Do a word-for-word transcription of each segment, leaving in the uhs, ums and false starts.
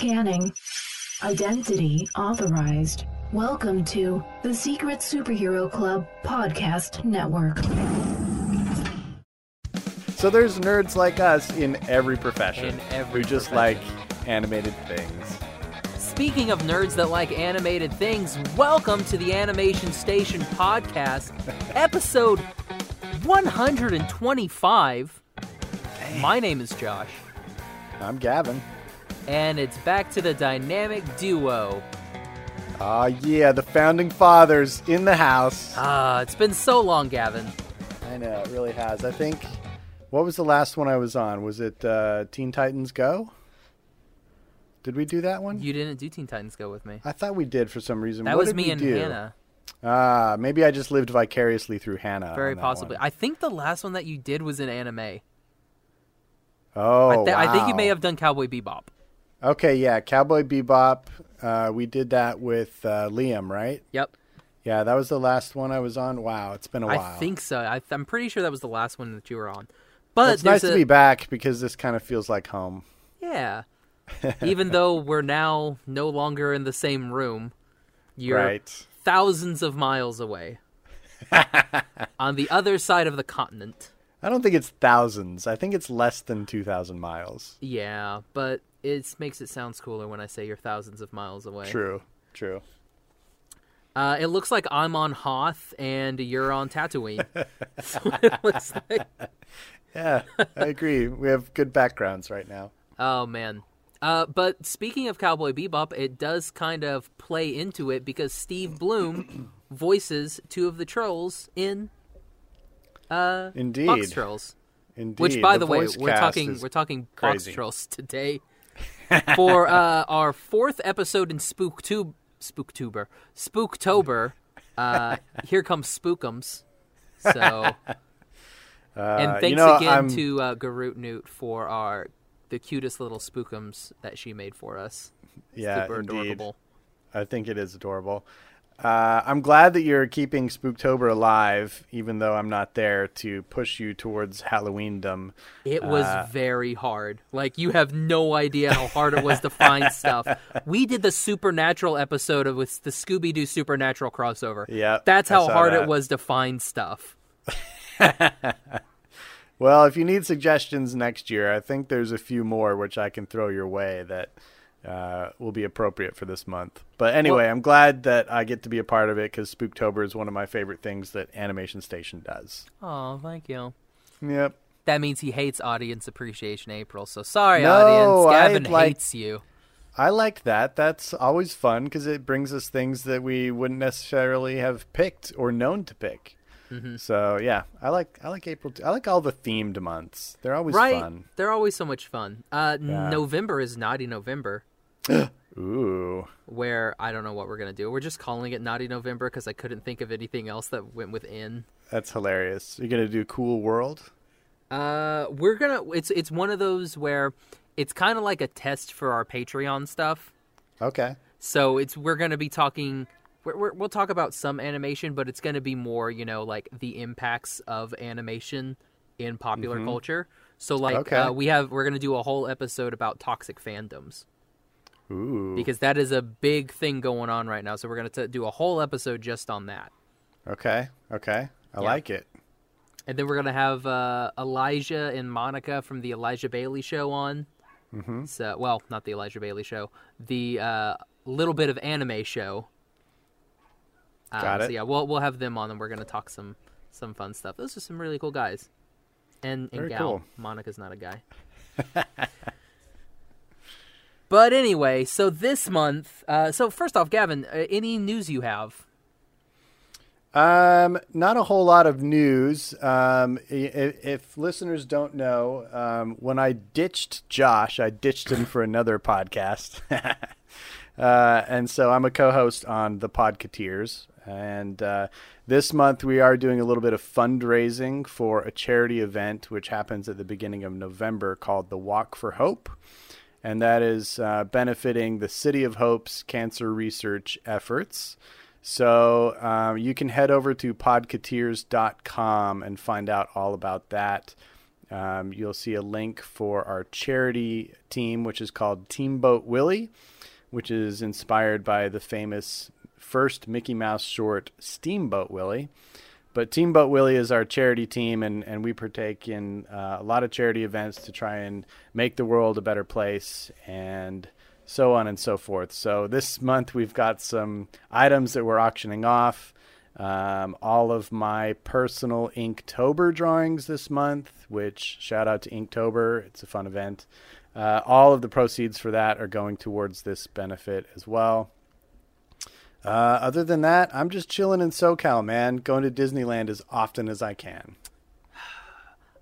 Scanning. Identity authorized. Welcome to the Secret Superhero Club Podcast Network. So there's nerds like us in every profession in every who just profession. like animated things. Speaking of nerds that like animated things, welcome to the Animation Station Podcast, episode one hundred twenty-five. Dang. My name is Josh. I'm Gavin. And it's back to the dynamic duo. Ah, uh, yeah, the Founding Fathers in the house. Ah, uh, it's been so long, Gavin. I know, it really has. I think, what was the last one I was on? Was it uh, Teen Titans Go? Did we do that one? You didn't do Teen Titans Go with me. I thought we did for some reason. That what was did me we and do? Hannah. Ah, uh, maybe I just lived vicariously through Hannah. Very possibly. One. I think the last one that you did was in anime. Oh, I, th- wow. I think you may have done Cowboy Bebop. Okay, yeah, Cowboy Bebop. Uh, we did that with uh, Liam, right? Yep. Yeah, that was the last one I was on. Wow, it's been a while. I think so. I th- I'm pretty sure that was the last one that you were on. But well, it's nice a... to be back because this kind of feels like home. Yeah. Even though we're now no longer in the same room, you're right. Thousands of miles away on the other side of the continent. I don't think it's thousands. I think it's less than two thousand miles. Yeah, but it makes it sound cooler when I say you're thousands of miles away. True, true. Uh, it looks like I'm on Hoth and you're on Tatooine. That's what it looks like. Yeah, I agree. We have good backgrounds right now. Oh, man. Uh, but speaking of Cowboy Bebop, it does kind of play into it because Steve Bloom voices two of the trolls in uh, Indeed. Box Trolls. Indeed. Which, by the, the way, we're talking we're talking crazy. Box Trolls today for uh, our fourth episode in Spooktube, Spooktober. Spooktober. Uh, here comes Spookums. So, uh, and thanks you know, again I'm... to uh, Garut Newt for our. The cutest little spookums that she made for us. Yeah, super indeed. Adorable. I think it is adorable. Uh, I'm glad that you're keeping Spooktober alive, even though I'm not there to push you towards Halloweendom. It was uh, very hard. Like, you have no idea how hard it was to find stuff. We did the Supernatural episode of with the Scooby-Doo Supernatural crossover. Yeah, that's how hard that. it was to find stuff. Well, if you need suggestions next year, I think there's a few more which I can throw your way that uh, will be appropriate for this month. But anyway, well, I'm glad that I get to be a part of it because Spooktober is one of my favorite things that Animation Station does. Oh, thank you. Yep. That means he hates Audience Appreciation April, so sorry, no, audience. Gavin I'd like, hates you. I like that. That's always fun because it brings us things that we wouldn't necessarily have picked or known to pick. Mm-hmm. So yeah, I like I like April. Too. I like all the themed months. They're always right? fun. They're always so much fun. Uh, yeah. November is Naughty November. Ooh. Where I don't know what we're gonna do. We're just calling it Naughty November because I couldn't think of anything else that went with N. That's hilarious. You're gonna do Cool World? Uh, we're gonna. It's it's one of those where it's kind of like a test for our Patreon stuff. Okay. So it's we're gonna be talking. We're, we're, we'll talk about some animation, but it's going to be more, you know, like the impacts of animation in popular mm-hmm. culture. So, like, okay. uh, we have we're going to do a whole episode about toxic fandoms, ooh, because that is a big thing going on right now. So we're going to do a whole episode just on that. Okay, okay, I yeah. like it. And then we're going to have uh, Elijah and Monica from the Elijah Bailey show on. Mm-hmm. So, well, not the Elijah Bailey show, the uh, little bit of anime show. Um, Got it. So yeah, we'll we'll have them on, and we're gonna talk some, some fun stuff. Those are some really cool guys, and and gal. Cool. Monica's not a guy. But anyway, so this month, uh, so first off, Gavin, uh, any news you have? Um, not a whole lot of news. Um, if, if listeners don't know, um, when I ditched Josh, I ditched him for another podcast, uh, and so I'm a co-host on The Podketeers. And uh, this month we are doing a little bit of fundraising for a charity event, which happens at the beginning of November called the Walk for Hope. And that is uh, benefiting the City of Hope's cancer research efforts. So um, you can head over to podketeers dot com and find out all about that. Um, you'll see a link for our charity team, which is called Team Boat Willie, which is inspired by the famous first Mickey Mouse short, Steamboat Willie. But Team Boat Willie is our charity team, and, and we partake in uh, a lot of charity events to try and make the world a better place and so on and so forth. So this month we've got some items that we're auctioning off. Um, all of my personal Inktober drawings this month, which shout out to Inktober. It's a fun event. Uh, all of the proceeds for that are going towards this benefit as well. Uh, other than that, I'm just chilling in SoCal, man. Going to Disneyland as often as I can.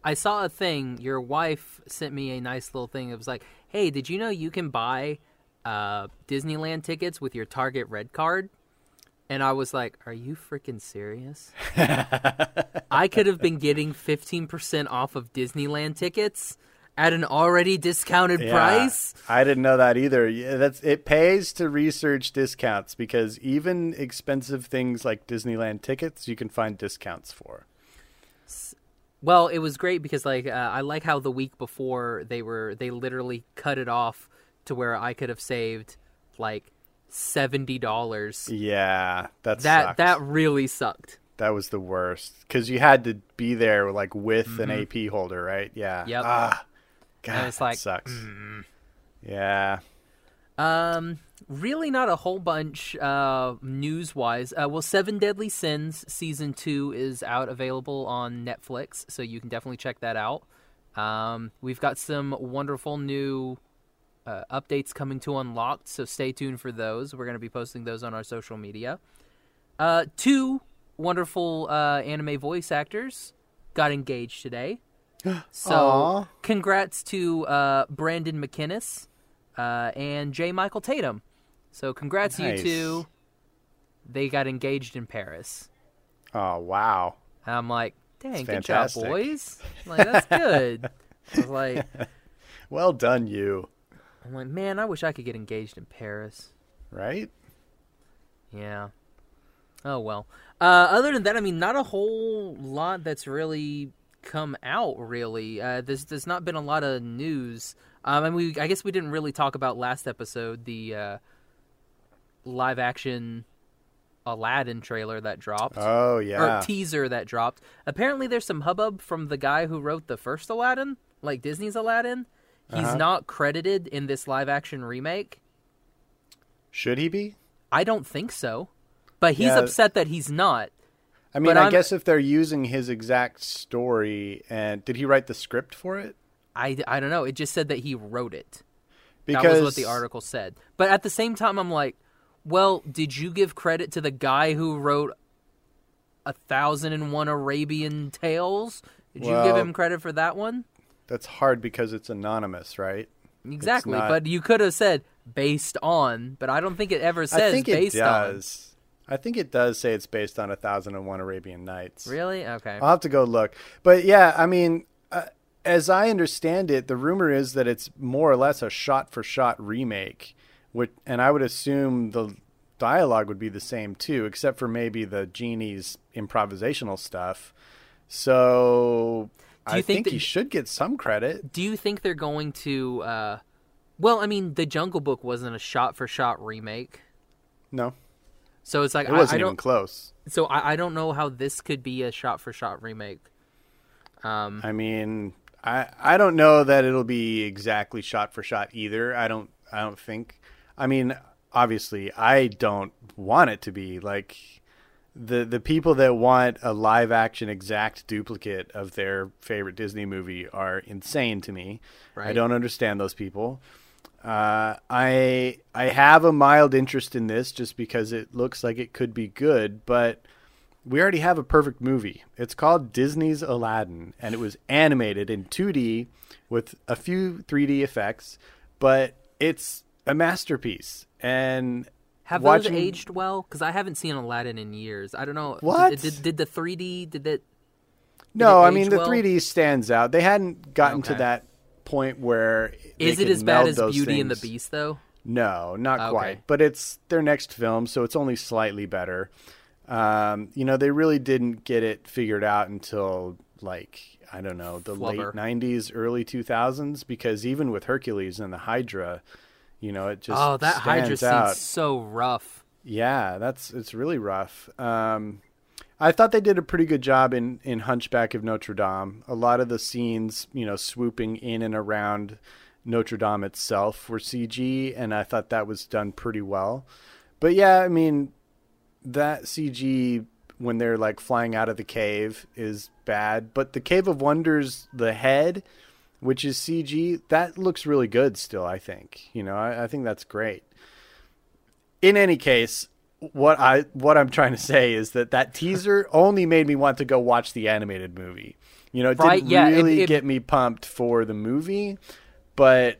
I saw a thing. Your wife sent me a nice little thing. It was like, hey, did you know you can buy uh, Disneyland tickets with your Target red card? And I was like, are you freaking serious? I could have been getting fifteen percent off of Disneyland tickets at an already discounted yeah, price. I didn't know that either. Yeah, that's it pays to research discounts, because even expensive things like Disneyland tickets, you can find discounts for. Well, it was great because like uh, I like how the week before they were they literally cut it off to where I could have saved like seventy dollars. Yeah, that that sucked. That really sucked. That was the worst because you had to be there like with mm-hmm. an A P holder, right? Yeah. Yep. Ah. God, it's like, that sucks. Mm. Yeah. Um, really not a whole bunch uh, news-wise. Uh, well, Seven Deadly Sins Season two is out, available on Netflix, so you can definitely check that out. Um, we've got some wonderful new uh, updates coming to Unlocked, so stay tuned for those. We're going to be posting those on our social media. Uh, two wonderful uh, anime voice actors got engaged today. So, aww. Congrats to uh, Brandon McInnes uh, and J. Michael Tatum. So, congrats nice. You two. They got engaged in Paris. Oh, wow. And I'm like, dang, good job, boys. I'm like, that's good. I was like, well done, you. I'm like, man, I wish I could get engaged in Paris. Right? Yeah. Oh, well. Uh, other than that, I mean, not a whole lot that's really come out, really. Uh, there's, there's not been a lot of news. Um, and we, I guess we didn't really talk about last episode, the uh, live-action Aladdin trailer that dropped. Oh, yeah. Or teaser that dropped. Apparently there's some hubbub from the guy who wrote the first Aladdin, like Disney's Aladdin. He's uh-huh. not credited in this live-action remake. Should he be? I don't think so. But he's yeah. upset that he's not. I mean, I guess if they're using his exact story, and did he write the script for it? I, I don't know. It just said that he wrote it. Because that was what the article said. But at the same time, I'm like, well, did you give credit to the guy who wrote one thousand one Arabian Tales? Did well, you give him credit for that one? That's hard because it's anonymous, right? Exactly. Not... But you could have said based on, but I don't think it ever says I think based it does. On. I think it does say it's based on one thousand one Arabian Nights. Really? Okay. I'll have to go look. But yeah, I mean, uh, as I understand it, the rumor is that it's more or less a shot-for-shot remake, which, and I would assume the dialogue would be the same too, except for maybe the genie's improvisational stuff. So I think, think that, he should get some credit. Do you think they're going to... Uh, well, I mean, The Jungle Book wasn't a shot-for-shot remake. No. So it's like it wasn't I, I don't, even close. So I, I don't know how this could be a shot-for-shot remake. Um, I mean, I I don't know that it'll be exactly shot-for-shot either. I don't I don't think. I mean, obviously, I don't want it to be like the the people that want a live-action exact duplicate of their favorite Disney movie are insane to me. Right. I don't understand those people. Uh, I I have a mild interest in this just because it looks like it could be good, but we already have a perfect movie. It's called Disney's Aladdin, and it was animated in two D with a few three D effects, but it's a masterpiece. And have watching... those aged well? Because I haven't seen Aladdin in years. I don't know. What? Did, did, did the three D, did it did No, it I mean, the well? three D stands out. They hadn't gotten okay. to that point where is it as bad as Beauty things. And the Beast though? No, not okay. quite. But it's their next film, so it's only slightly better. Um, you know, they really didn't get it figured out until like, I don't know, the Flubber. late nineties, early two thousands, because even with Hercules and the Hydra, you know, it just oh, that Hydra scene's so rough. Yeah, that's it's really rough. Um, I thought they did a pretty good job in, in Hunchback of Notre Dame. A lot of the scenes, you know, swooping in and around Notre Dame itself were C G, and I thought that was done pretty well. But yeah, I mean, that C G when they're like flying out of the cave is bad. But the Cave of Wonders, the head, which is C G, that looks really good still, I think. You know, I, I think that's great. In any case, what I what I'm trying to say is that that teaser only made me want to go watch the animated movie. You know, it right? didn't yeah, really it, it... get me pumped for the movie, but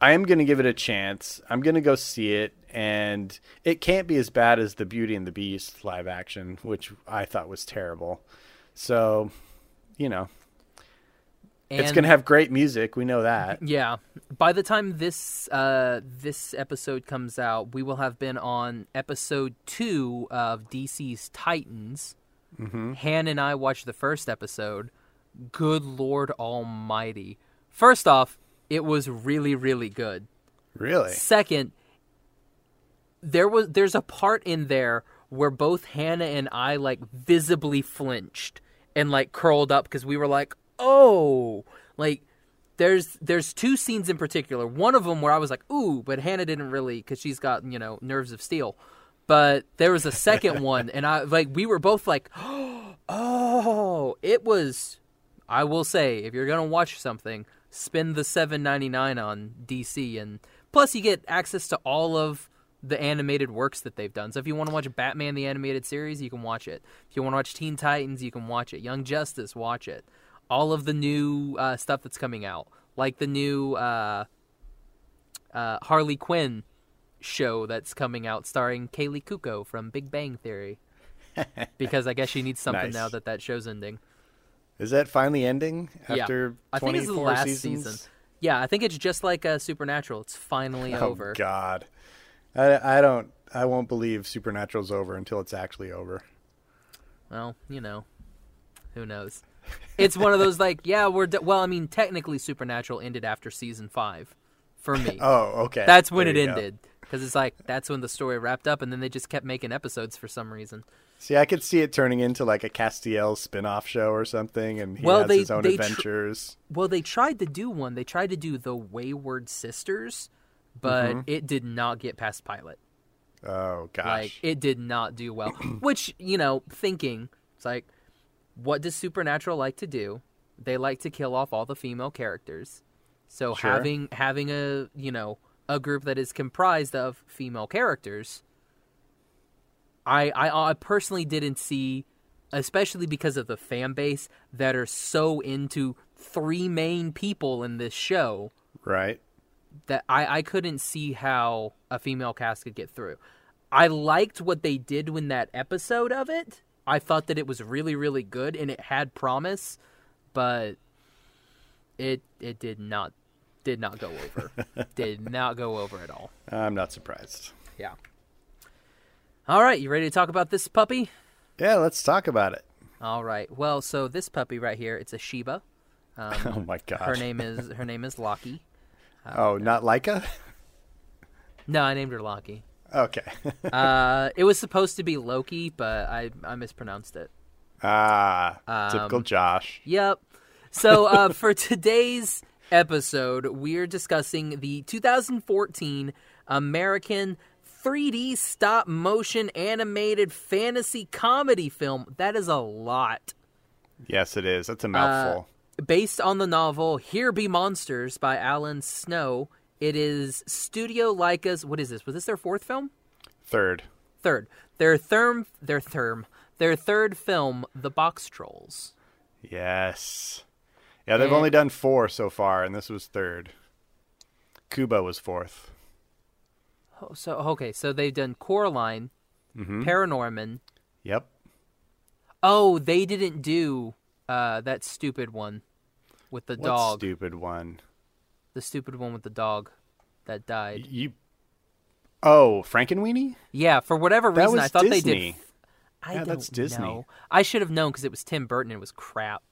I am going to give it a chance. I'm going to go see it. And it can't be as bad as the Beauty and the Beast live action, which I thought was terrible. So, you know, and it's going to have great music. We know that. Yeah. By the time this uh, this episode comes out, we will have been on episode two of D C's Titans. Mm-hmm. Han and I watched the first episode. Good Lord Almighty. First off, it was really, really good. Really? Second, There was there's a part in there where both Hannah and I like visibly flinched and like curled up because we were like, oh, like there's there's two scenes in particular. One of them where I was like, ooh, but Hannah didn't really because she's got, you know, nerves of steel. But there was a second one, and I like we were both like, oh, it was. I will say, if you're gonna watch something, spend the seven ninety-nine on D C, and plus you get access to all of the animated works that they've done. So if you want to watch Batman the Animated Series, you can watch it. If you want to watch Teen Titans, you can watch it. Young Justice, watch it. All of the new uh, stuff that's coming out, like the new uh, uh, Harley Quinn show that's coming out starring Kaylee Cuoco from Big Bang Theory. Because I guess she needs something nice. Now that that show's ending. Is that finally ending after yeah. twenty-four seasons? I think it's the last seasons? season. Yeah, I think it's just like uh, Supernatural. It's finally oh, over. Oh, God. I, I don't. I won't believe Supernatural's over until it's actually over. Well, you know, who knows? It's one of those like, yeah, we're d- well. I mean, technically, Supernatural ended after season five, for me. Oh, okay. That's when there it ended because it's like that's when the story wrapped up, and then they just kept making episodes for some reason. See, I could see it turning into like a Castiel spin-off show or something, and he well, has they, his own they adventures. Tr- well, they tried to do one. They tried to do the Wayward Sisters. But mm-hmm. it did not get past pilot. Oh, gosh. Like, it did not do well. Which, you know, thinking, it's like, what does Supernatural like to do? They like to kill off all the female characters. So sure. having having a, you know, a group that is comprised of female characters, I, I, I personally didn't see, especially because of the fan base that are so into three main people in this show. Right. That I, I couldn't see how a female cast could get through. I liked what they did in that episode of it. I thought that it was really, really good, and it had promise, but it it did not did not go over. Did not go over at all. I'm not surprised. Yeah. All right, you ready to talk about this puppy? Yeah, let's talk about it. All right. Well, so this puppy right here, it's a Shiba. Um, oh my gosh. Her name is her name is Lockie. Oh, know. Not Laika? No, I named her Lockie. Okay. uh, it was supposed to be Loki, but I, I mispronounced it. Ah, um, typical Josh. Yep. So uh, for today's episode, we're discussing the two thousand fourteen American three D stop-motion animated fantasy comedy film. That is a lot. Yes, it is. That's a mouthful. Uh, Based on the novel Here Be Monsters by Alan Snow, it is Studio Laika's... What is this? Was this their fourth film? Third. Third. Their therm... Their therm... Their third film, The Box Trolls. Yes. Yeah, they've and, only done four so far, and this was third. Kubo was fourth. Oh, so okay, so they've done Coraline, mm-hmm. Paranorman. Yep. Oh, they didn't do... Uh, that stupid one with the what dog. What stupid one? The stupid one with the dog that died. You? Oh, Frankenweenie? Yeah, for whatever that reason, I thought Disney. They did. I yeah, don't that's Disney. Know. I should have known because it was Tim Burton and it was crap.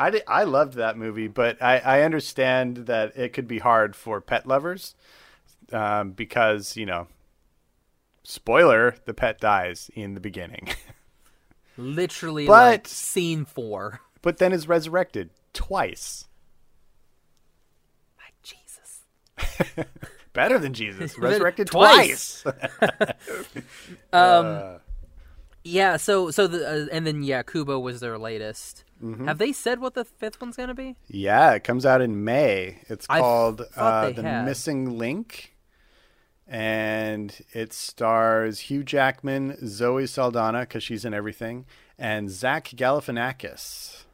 I, did, I loved that movie, but I, I understand that it could be hard for pet lovers um, because, you know, spoiler, the pet dies in the beginning. Literally, but, like, scene four. But then is resurrected twice. By Jesus. Better than Jesus. Resurrected twice. twice. um, uh. Yeah, so, so the, uh, and then, yeah, Kubo was their latest. Mm-hmm. Have they said what the fifth one's going to be? Yeah, it comes out in May. It's called uh, The had. Missing Link. And it stars Hugh Jackman, Zoe Saldana, because she's in everything, and Zach Galifianakis.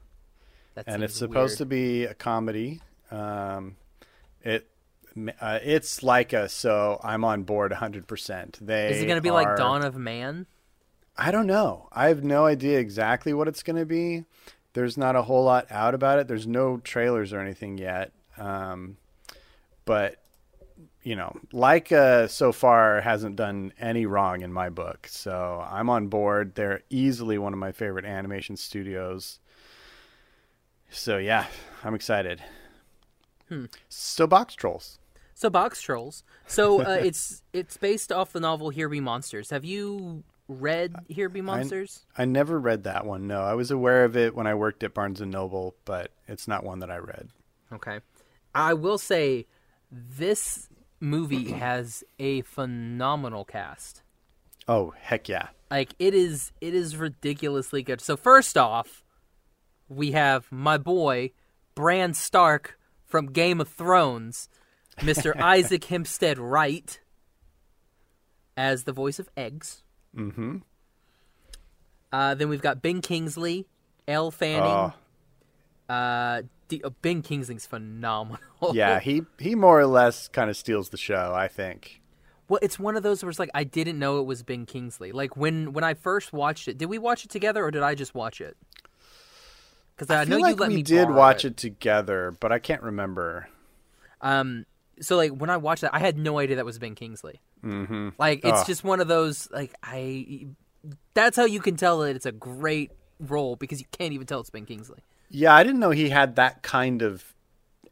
That and it's supposed weird. to be a comedy. Um, it uh, It's Laika, so I'm on board one hundred percent. They Is it going to be are... like Dawn of Man? I don't know. I have no idea exactly what it's going to be. There's not a whole lot out about it. There's no trailers or anything yet. Um, but, you know, Laika so far hasn't done any wrong in my book. So I'm on board. They're easily one of my favorite animation studios. So, yeah, I'm excited. Hmm. So Box Trolls. So Box Trolls. So uh, it's it's based off the novel Here Be Monsters. Have you... read Here Be Monsters? I, I never read that one. No, I was aware of it when I worked at Barnes and Noble, but it's not one that I read. Okay. I will say this movie has a phenomenal cast. Oh, heck yeah. Like it is it is ridiculously good. So first off, we have my boy Bran Stark from Game of Thrones, Mister Isaac Hempstead Wright as the voice of Eggs. Mm-hmm. Uh, then we've got Ben Kingsley, Elle Fanning. Oh. Uh, D- oh, Ben Kingsley's phenomenal. Yeah, he, he more or less kind of steals the show, I think. Well, it's one of those where it's like, I didn't know it was Ben Kingsley. Like, when, when I first watched it, did we watch it together or did I just watch it? Because I, I know feel like you let we me did watch it. it together, but I can't remember. Um. So, like, when I watched that, I had no idea that was Ben Kingsley. Mm-hmm. Like, it's oh. just one of those, like, I... That's how you can tell that it's a great role, because you can't even tell it's Ben Kingsley. Yeah, I didn't know he had that kind of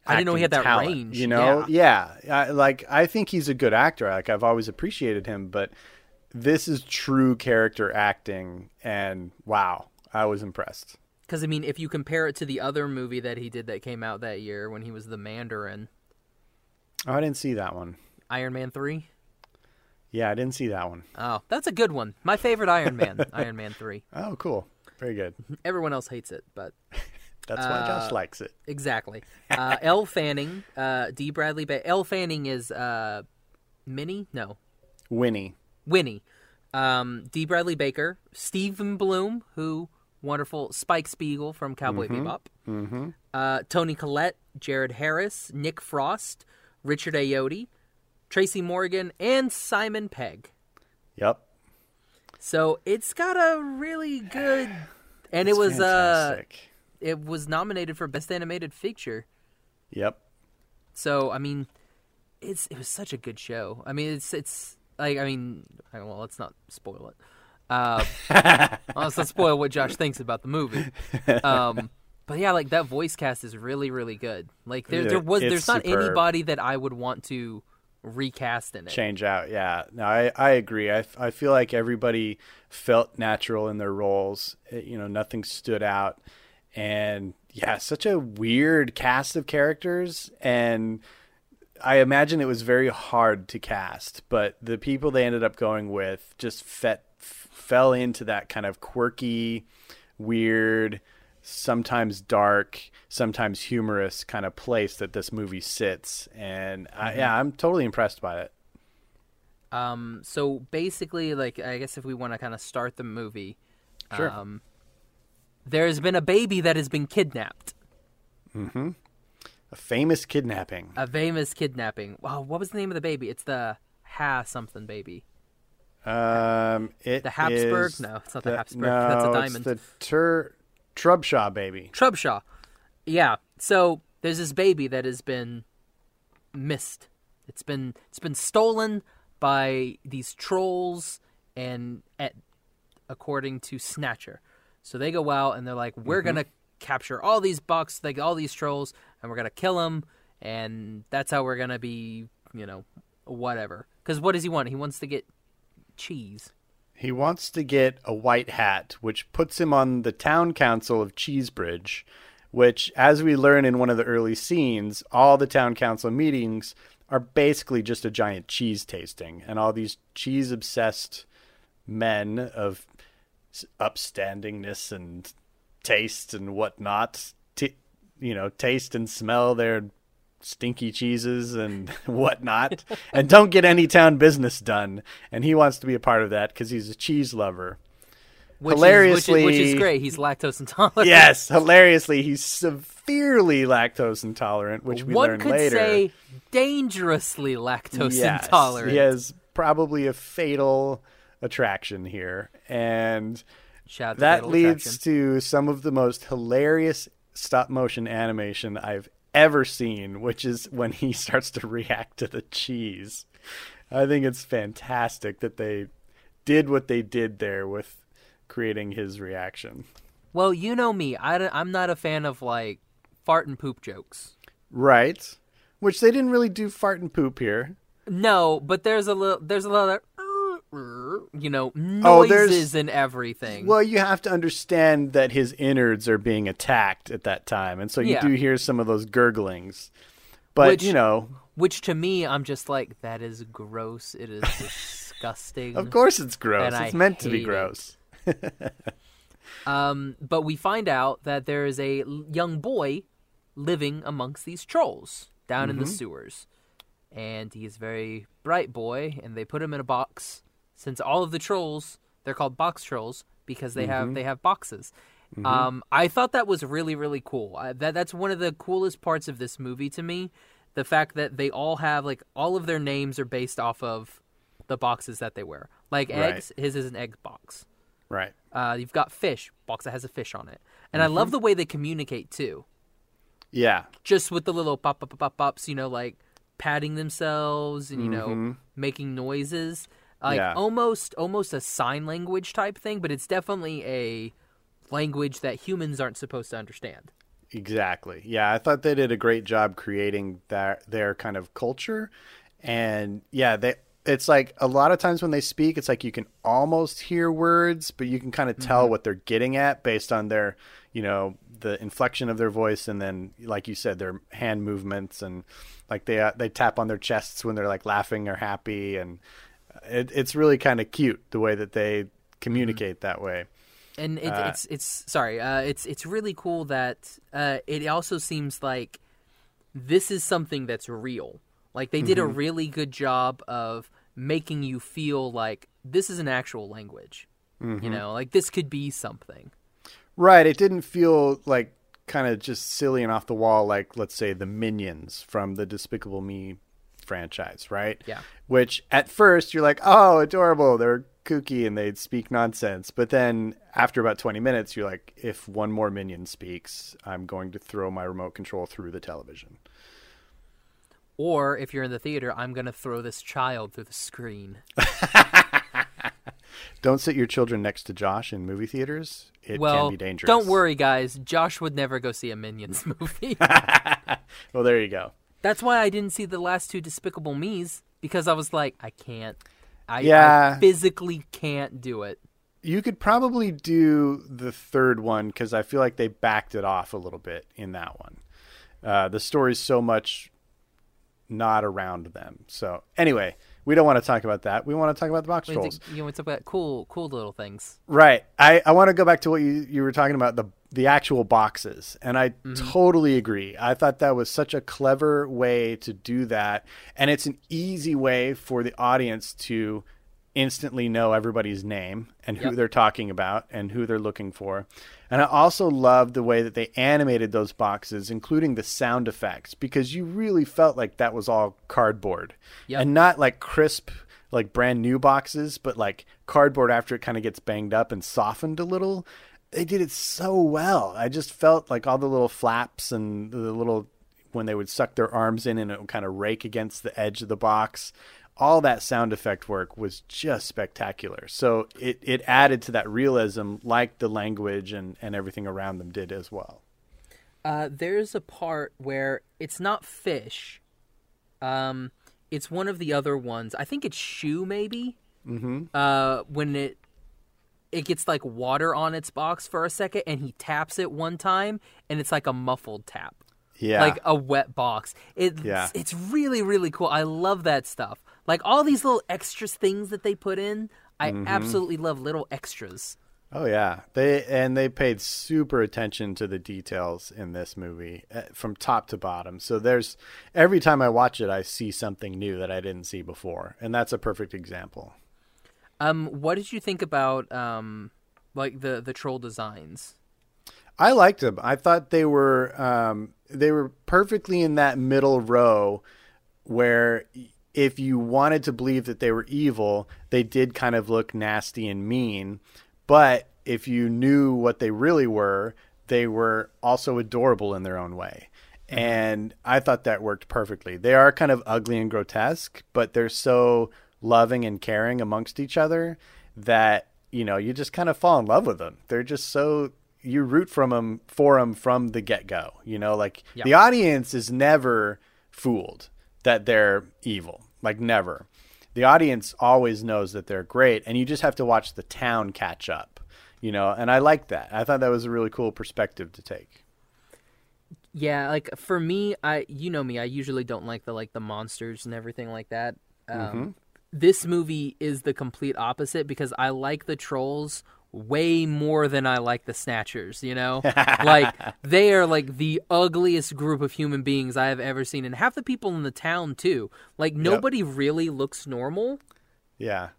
I didn't know he had that talent, range. You know? Yeah. yeah. I, like, I think he's a good actor. Like, I've always appreciated him, but this is true character acting, and wow, I was impressed. Because, I mean, if you compare it to the other movie that he did that came out that year when he was the Mandarin... Oh, I didn't see that one. Iron Man three? Yeah, I didn't see that one. Oh, that's a good one. My favorite Iron Man, Iron Man three. Oh, cool. Very good. Everyone else hates it, but... that's uh, why Josh likes it. Exactly. Uh, Elle Fanning, uh, D. Bradley Baker. Elle Fanning is uh, Minnie? No. Winnie. Winnie. Um, D. Bradley Baker. Stephen Bloom, who... wonderful Spike Spiegel from Cowboy mm-hmm. Bebop. Mm-hmm. Uh, Toni Collette, Jared Harris, Nick Frost... Richard Ayoade, Tracy Morgan, and Simon Pegg. Yep. So it's got a really good, and it's it was uh, it was nominated for Best Animated Feature. Yep. So I mean, it's it was such a good show. I mean, it's it's like I mean, well, let's not spoil it. Uh, let's not spoil what Josh thinks about the movie. Um, But yeah, like that voice cast is really, really good. Like there, there was, it's there's not superb. Anybody that I would want to recast in it. Change out, yeah. No, I, I agree. I, I feel like everybody felt natural in their roles. It, you know, nothing stood out, and yeah, such a weird cast of characters. And I imagine it was very hard to cast, but the people they ended up going with just fe- fell into that kind of quirky, weird. Sometimes dark, sometimes humorous kind of place that this movie sits. And I, mm-hmm. yeah, I'm totally impressed by it. Um, so basically, like, I guess if we want to kind of start the movie, sure. um, there's been a baby that has been kidnapped. Mm-hmm. A famous kidnapping. A famous kidnapping. Wow. What was the name of the baby? It's the Ha something baby. Um, it The Habsburg? Is no, it's not the, the Habsburg. No, that's a diamond. It's the Tur... Trubshaw baby. Trubshaw. Yeah. So there's this baby that has been missed. It's been it's been stolen by these trolls and at, according to Snatcher. So they go out and they're like, we're mm-hmm. going to capture all these bucks, like all these trolls, and we're going to kill them. And that's how we're going to be, you know, whatever. Because what does he want? He wants to get cheese. He wants to get a white hat, which puts him on the town council of Cheesebridge, which, as we learn in one of the early scenes, all the town council meetings are basically just a giant cheese tasting. And all these cheese-obsessed men of upstandingness and taste and whatnot, t- you know, taste and smell their stinky cheeses and whatnot, and don't get any town business done. And he wants to be a part of that because he's a cheese lover. Which hilariously, is, which, is, which is great. He's lactose intolerant. Yes, hilariously, he's severely lactose intolerant, which we One learn later. One could say dangerously lactose yes, intolerant. He has probably a fatal attraction here, and Shout that leads attraction. to some of the most hilarious stop-motion animation I've ever seen, which is when he starts to react to the cheese. I think it's fantastic that they did what they did there with creating his reaction. Well, you know me. I, I'm not a fan of, like, fart and poop jokes. Right. Which they didn't really do fart and poop here. No, but there's a little, there's a lot of, you know, noises oh, and everything. Well, you have to understand that his innards are being attacked at that time. And so you yeah. do hear some of those gurglings. But, which, you know. Which to me, I'm just like, that is gross. It is disgusting. Of course it's gross. It's I meant to be gross. It. um, but we find out that there is a young boy living amongst these trolls down mm-hmm. in the sewers. And he is a very bright boy, and they put him in a box. Since all of the trolls, they're called box trolls because they mm-hmm. have they have boxes. Mm-hmm. Um, I thought that was really, really cool. I, that That's one of the coolest parts of this movie to me. The fact that they all have, like, all of their names are based off of the boxes that they wear. Like eggs, right. his is an egg box. Right. Uh, you've got fish, box that has a fish on it. And mm-hmm. I love the way they communicate, too. Yeah. Just with the little pop, pop, pop, pops, you know, like patting themselves and, you mm-hmm. know, making noises. Like yeah. almost almost a sign language type thing, but it's definitely a language that humans aren't supposed to understand. Exactly. Yeah, I thought they did a great job creating that, their kind of culture. And, yeah, they... It's like a lot of times when they speak, it's like you can almost hear words, but you can kind of tell mm-hmm. what they're getting at based on their, you know, the inflection of their voice. And then, like you said, their hand movements and like they uh, they tap on their chests when they're like laughing or happy. And it, it's really kind of cute the way that they communicate mm-hmm. that way. And it, uh, it's it's sorry, uh, it's it's really cool that uh, it also seems like this is something that's real. Like, they did mm-hmm. a really good job of making you feel like this is an actual language, mm-hmm. you know? Like, this could be something. Right. It didn't feel, like, kind of just silly and off the wall, like, let's say, the Minions from the Despicable Me franchise, right? Yeah. Which, at first, you're like, oh, adorable, they're kooky and they'd speak nonsense. But then, after about twenty minutes, you're like, if one more Minion speaks, I'm going to throw my remote control through the television. Or, if you're in the theater, I'm going to throw this child through the screen. Don't sit your children next to Josh in movie theaters. It well, can be dangerous. Don't worry, guys. Josh would never go see a Minions movie. Well, there you go. That's why I didn't see the last two Despicable Me's, because I was like, I can't. I, yeah. I physically can't do it. You could probably do the third one, because I feel like they backed it off a little bit in that one. Uh, the story's so much... not around them. So anyway, we don't want to talk about that. We want to talk about the box trolls. You want to talk about cool, cool little things. Right. I, I want to go back to what you, you were talking about, the the actual boxes. And I mm-hmm. totally agree. I thought that was such a clever way to do that. And it's an easy way for the audience to instantly know everybody's name and who yep. they're talking about and who they're looking for. And I also loved the way that they animated those boxes, including the sound effects, because you really felt like that was all cardboard yep. and not like crisp, like brand new boxes, but like cardboard after it kind of gets banged up and softened a little. They did it so well. I just felt like all the little flaps and the little, when they would suck their arms in and it would kind of rake against the edge of the box. all that sound effect work was just spectacular. So it, it added to that realism, like the language and, and everything around them did as well. Uh, there's a part where it's not fish. Um, it's one of the other ones. I think it's Shoe, maybe. Mm-hmm. Uh, when it it gets like water on its box for a second, and he taps it one time, and it's like a muffled tap. Yeah, like a wet box. It's, yeah. It's really, really cool. I love that stuff. Like all these little extras things that they put in. I mm-hmm. absolutely love little extras. Oh yeah, they and they paid super attention to the details in this movie uh, from top to bottom. So there's every time I watch it, I see something new that I didn't see before, and that's a perfect example. Um, what did you think about um, like the the troll designs? I liked them. I thought they were um, they were perfectly in that middle row where if you wanted to believe that they were evil, they did kind of look nasty and mean. But if you knew what they really were, they were also adorable in their own way. Mm-hmm. And I thought that worked perfectly. They are kind of ugly and grotesque, but they're so loving and caring amongst each other that, you know, you just kind of fall in love with them. They're just so... you root from them, for them from the get-go, you know, like yep. The audience is never fooled that they're evil, like never. The audience always knows that they're great, and you just have to watch the town catch up, you know, and I like that. I thought that was a really cool perspective to take. Yeah, like for me, I you know me, I usually don't like the like the monsters and everything like that. Um, mm-hmm. This movie is the complete opposite because I like the trolls way more than I like the Snatchers, you know? Like, they are, like, the ugliest group of human beings I have ever seen. And half the people in the town, too. Like, nobody yep. really looks normal. Yeah.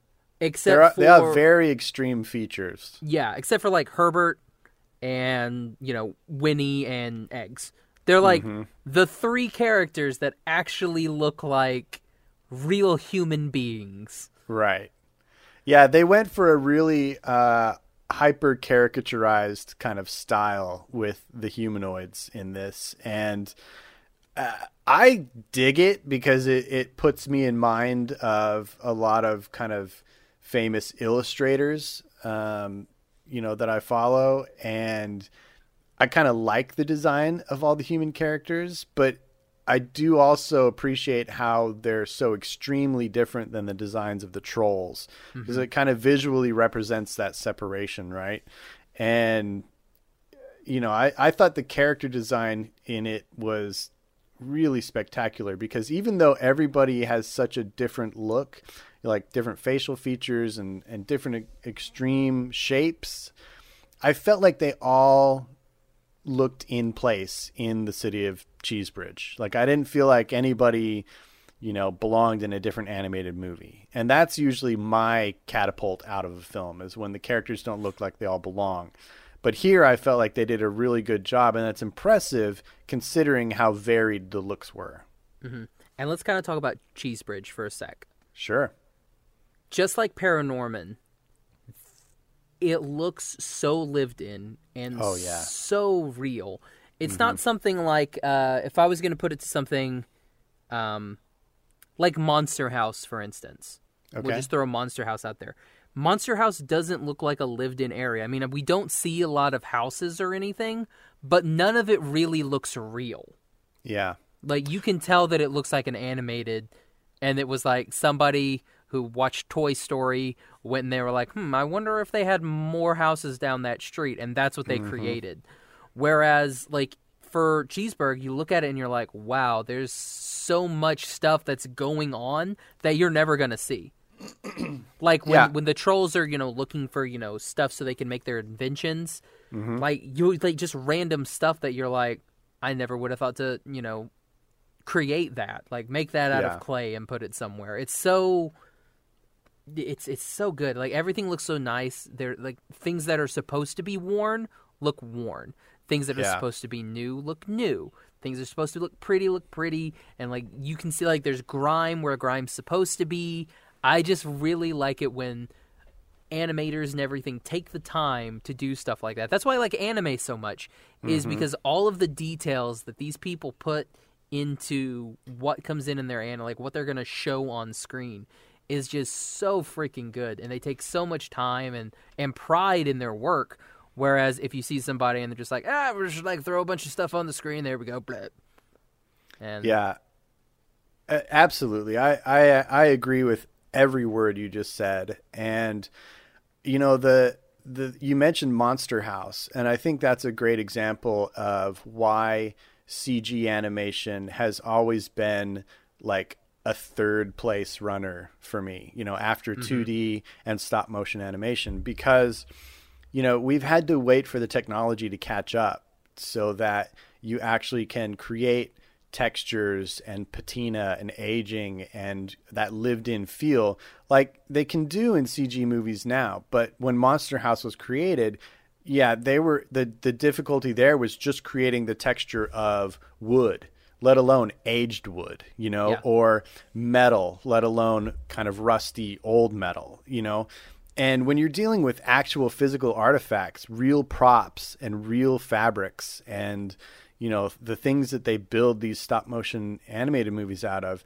Except They're, for... They have very extreme features. Yeah, except for, like, Herbert and, you know, Winnie and Eggs. They're, like, mm-hmm. the three characters that actually look like real human beings. Right. Yeah, they went for a really... Uh... hyper caricaturized kind of style with the humanoids in this, and uh, I dig it because it, it puts me in mind of a lot of kind of famous illustrators um you know that I follow, and I kind of like the design of all the human characters, but I do also appreciate how they're so extremely different than the designs of the trolls, because mm-hmm. it kind of visually represents that separation. Right. And, you know, I, I thought the character design in it was really spectacular, because even though everybody has such a different look, like different facial features and, and different extreme shapes, I felt like they all looked in place in the city of Cheesebridge. Like, I didn't feel like anybody, you know, belonged in a different animated movie. And that's usually my catapult out of a film, is when the characters don't look like they all belong. But here I felt like they did a really good job, and that's impressive considering how varied the looks were. Mm-hmm. And let's kind of talk about Cheesebridge for a sec. Sure. Just like Paranorman, it looks so lived in and oh, yeah. so real. It's mm-hmm. not something like, uh, if I was going to put it to something um, like Monster House, for instance. Okay. We'll just throw Monster House out there. Monster House doesn't look like a lived-in area. I mean, we don't see a lot of houses or anything, but none of it really looks real. Yeah. Like, you can tell that it looks like an animated, and it was like somebody who watched Toy Story when they were like, hmm, I wonder if they had more houses down that street, and that's what they mm-hmm. created. Whereas, like, for Cheeseburg, you look at it and you're like, wow, there's so much stuff that's going on that you're never going to see. Like, when, yeah. when the trolls are, you know, looking for, you know, stuff so they can make their inventions, mm-hmm. like, you like just random stuff that you're like, I never would have thought to, you know, create that. Like, make that out yeah. of clay and put it somewhere. It's so... It's it's so good. Like, everything looks so nice. They're like, things that are supposed to be worn look worn. Things that yeah. are supposed to be new look new. Things that are supposed to look pretty look pretty. And like, you can see like there's grime where grime's supposed to be. I just really like it when animators and everything take the time to do stuff like that. That's why I like anime so much, is mm-hmm. because all of the details that these people put into what comes in in their anime, like what they're going to show on screen, is just so freaking good. And they take so much time and, and pride in their work. Whereas if you see somebody and they're just like, ah, we're just like throw a bunch of stuff on the screen. There we go. Blah. And yeah, absolutely. I, I, I agree with every word you just said. And you know, the, the, you mentioned Monster House, and I think that's a great example of why C G animation has always been like a third place runner for me, you know, after mm-hmm. two D and stop motion animation, because, you know, we've had to wait for the technology to catch up so that you actually can create textures and patina and aging and that lived in feel like they can do in C G movies now. But when Monster House was created, yeah, they were the, the difficulty there was just creating the texture of wood, let alone aged wood, you know, yeah. or metal, let alone kind of rusty old metal, you know. And when you're dealing with actual physical artifacts, real props and real fabrics and, you know, the things that they build these stop motion animated movies out of,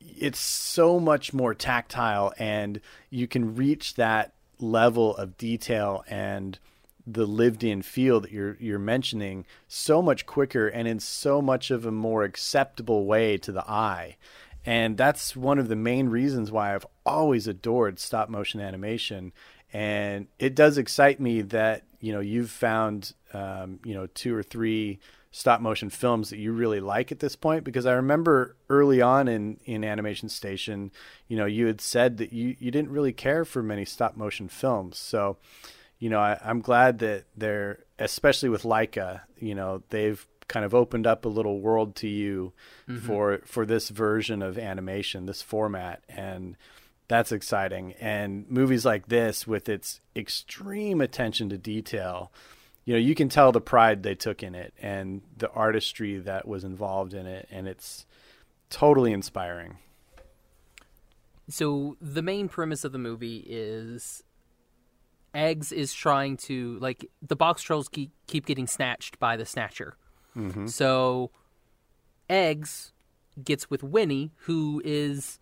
it's so much more tactile, and you can reach that level of detail and the lived in feel that you're, you're mentioning so much quicker and in so much of a more acceptable way to the eye. And that's one of the main reasons why I've always adored stop motion animation. And it does excite me that, you know, you've found, um, you know, two or three stop motion films that you really like at this point, because I remember early on in, in Animation Station, you know, you had said that you, you didn't really care for many stop motion films. So, you know, I, I'm glad that they're, especially with Laika, you know, they've kind of opened up a little world to you mm-hmm. for, for this version of animation, this format. And that's exciting. And movies like this with its extreme attention to detail, you know, you can tell the pride they took in it and the artistry that was involved in it. And it's totally inspiring. So the main premise of the movie is Eggs is trying to, like, the Box Trolls keep, keep getting snatched by the Snatcher. Mm-hmm. So Eggs gets with Winnie, who is